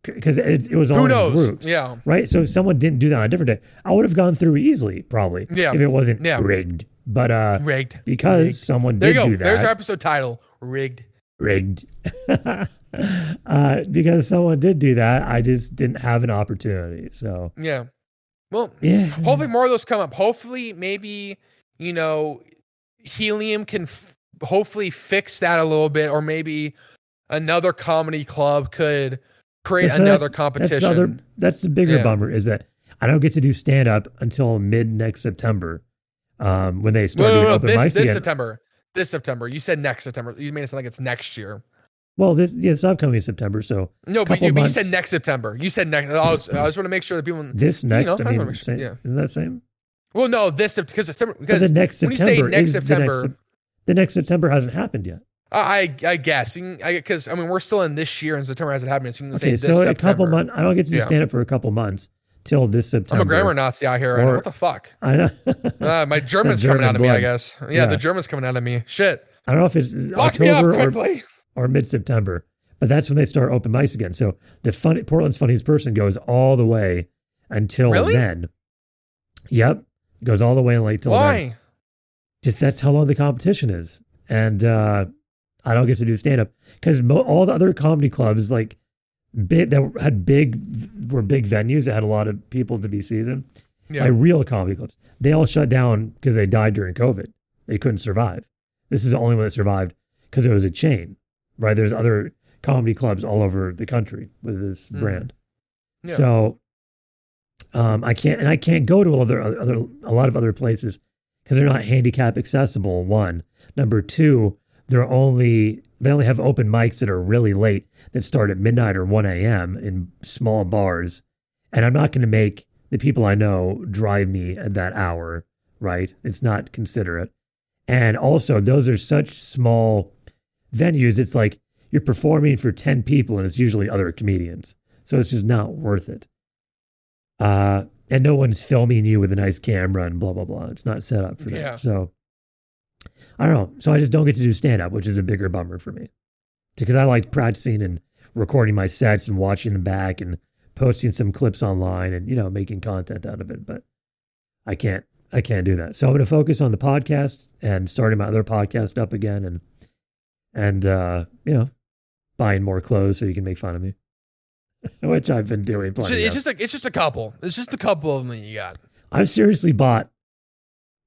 because it, it was all Who in knows? groups. Yeah. Right. So if someone didn't do that on a different day, I would have gone through easily, probably. Yeah. If it wasn't yeah. rigged, but uh, rigged because rigged. someone there did you go. do that. There's our episode title: rigged. Rigged. uh, because someone did do that. I just didn't have an opportunity. So, yeah. Well, yeah. hopefully more of those come up. Hopefully, maybe, you know, Helium can f- hopefully fix that a little bit, or maybe another comedy club could create so another that's, competition. That's the, other, that's the bigger yeah. bummer is that I don't get to do stand up until mid next September um, when they start doing no, no, no, open this, mics this again. September. This September. You said next September. You made it sound like it's next year. Well, this yeah, it's upcoming September, so no, but you, but you said next September. You said next. I, was, I just want to make sure that people this next. You know, I mean, I sure, yeah. is that same? Well, no, this because September because the next September when you say next September, the next, the next September hasn't happened yet. I I guess because I, I mean we're still in this year and September hasn't happened. So you can say okay, this so September. a couple months. I don't get to yeah. stand up for a couple months till this September. I'm a grammar Nazi out here. Right or, what the fuck? I know. uh, my German's German coming out of blood. me. I guess yeah, yeah, the German's coming out of me. Shit. I don't know if it's Lock October me up quickly. or. Or mid-September, but that's when they start open mics again. So the fun, Portland's Funniest Person goes all the way until really? then. Yep, it goes all the way like till Why? then. Just that's how long the competition is, and uh, I don't get to do stand-up because mo- all the other comedy clubs like big, that had big were big venues that had a lot of people to be seated. Yeah. Like real comedy clubs, they all shut down because they died during COVID. They couldn't survive. This is the only one that survived because it was a chain. Right, there's other comedy clubs all over the country with this mm. brand, yeah. so um, I can't and I can't go to other other a lot of other places because they're not handicap accessible. One, number two, they're only they only have open mics that are really late that start at midnight or one a.m. in small bars, and I'm not going to make the people I know drive me at that hour. Right, it's not considerate, and also those are such small venues, it's like you're performing for ten people and it's usually other comedians. So it's just not worth it. Uh, and no one's filming you with a nice camera and blah, blah, blah. It's not set up for that. Yeah. So I don't know. So I just don't get to do stand-up, which is a bigger bummer for me. Because I like practicing and recording my sets and watching them back and posting some clips online and, you know, making content out of it. But I can't, I can't do that. So I'm going to focus on the podcast and starting my other podcast up again and And, uh, you know, buying more clothes so you can make fun of me, which I've been doing. It's, just, it's just like, it's just a couple. It's just a couple of them that you got. I've seriously bought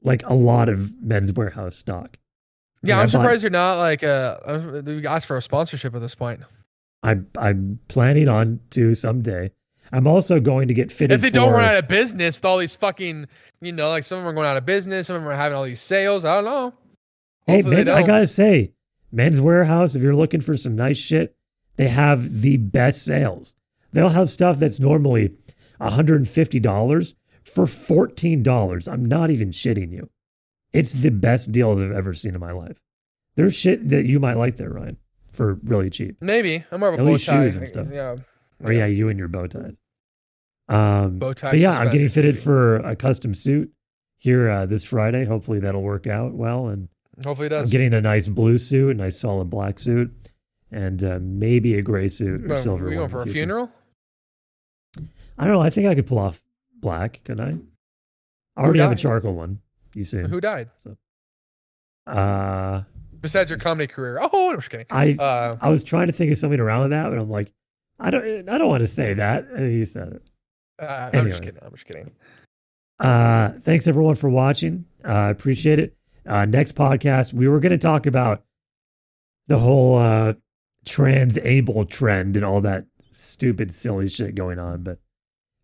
like a lot of Men's Warehouse stock. Yeah. And I'm I surprised bought, you're not like, uh, you asked for a sponsorship at this point. I, I'm planning on to someday. I'm also going to get fitted. If they for, don't run out of business with all these fucking, you know, like some of them are going out of business. Some of them are having all these sales. I don't know. Hopefully hey, man, I gotta say. Men's Warehouse, if you're looking for some nice shit, they have the best sales. They'll have stuff that's normally one hundred fifty dollars for fourteen dollars. I'm not even shitting you. It's the best deals I've ever seen in my life. There's shit that you might like there, Ryan, for really cheap. Maybe. I'm more of a At bow least tie. Shoes and stuff. Yeah. yeah. Or yeah, you and your bow ties. Um, bow ties. But yeah, I'm getting fitted maybe. for a custom suit here uh, this Friday. Hopefully that'll work out well and hopefully it does. I'm getting a nice blue suit, a nice solid black suit, and uh, maybe a gray suit or no, silver. Are we going for a funeral? I don't know. I think I could pull off black, couldn't I? I already have a charcoal one. You see. Who died? So, uh, besides your comedy career. Oh, I'm just kidding. I, uh, I was trying to think of something around with that, but I'm like, I don't I don't want to say that. And you said it. Uh, I'm just kidding. I'm just kidding. Uh, thanks everyone for watching. I uh, appreciate it. Uh, next podcast, we were going to talk about the whole uh, trans-able trend and all that stupid, silly shit going on, but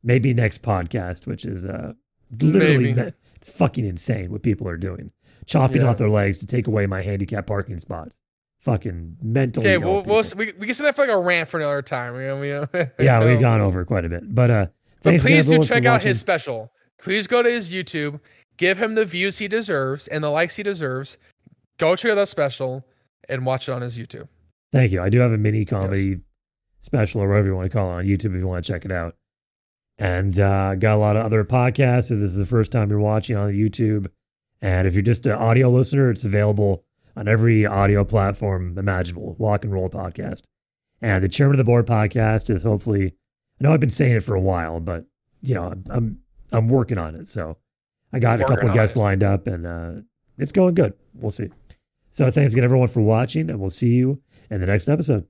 maybe next podcast, which is uh, literally, me- it's fucking insane what people are doing. Chopping yeah. off their legs to take away my handicapped parking spots. Fucking mentally. Okay, we'll, we'll, we, we can set that for like a rant for another time. We, we, yeah, we've gone over quite a bit, but, uh, but please do check out watching. His special. Please go to his YouTube. Give him the views he deserves and the likes he deserves. Go check out that special and watch it on his YouTube. Thank you. I do have a mini comedy yes. special or whatever you want to call it on YouTube if you want to check it out. And uh, got a lot of other podcasts. If this is the first time you're watching on YouTube, and if you're just an audio listener, it's available on every audio platform imaginable. Walk and Roll podcast. And the Chairman of the Board podcast is hopefully, I know I've been saying it for a while, but you know, I'm I'm, I'm working on it. So I got a couple of guests lined up, and uh, it's going good. We'll see. So thanks again, everyone, for watching, and we'll see you in the next episode.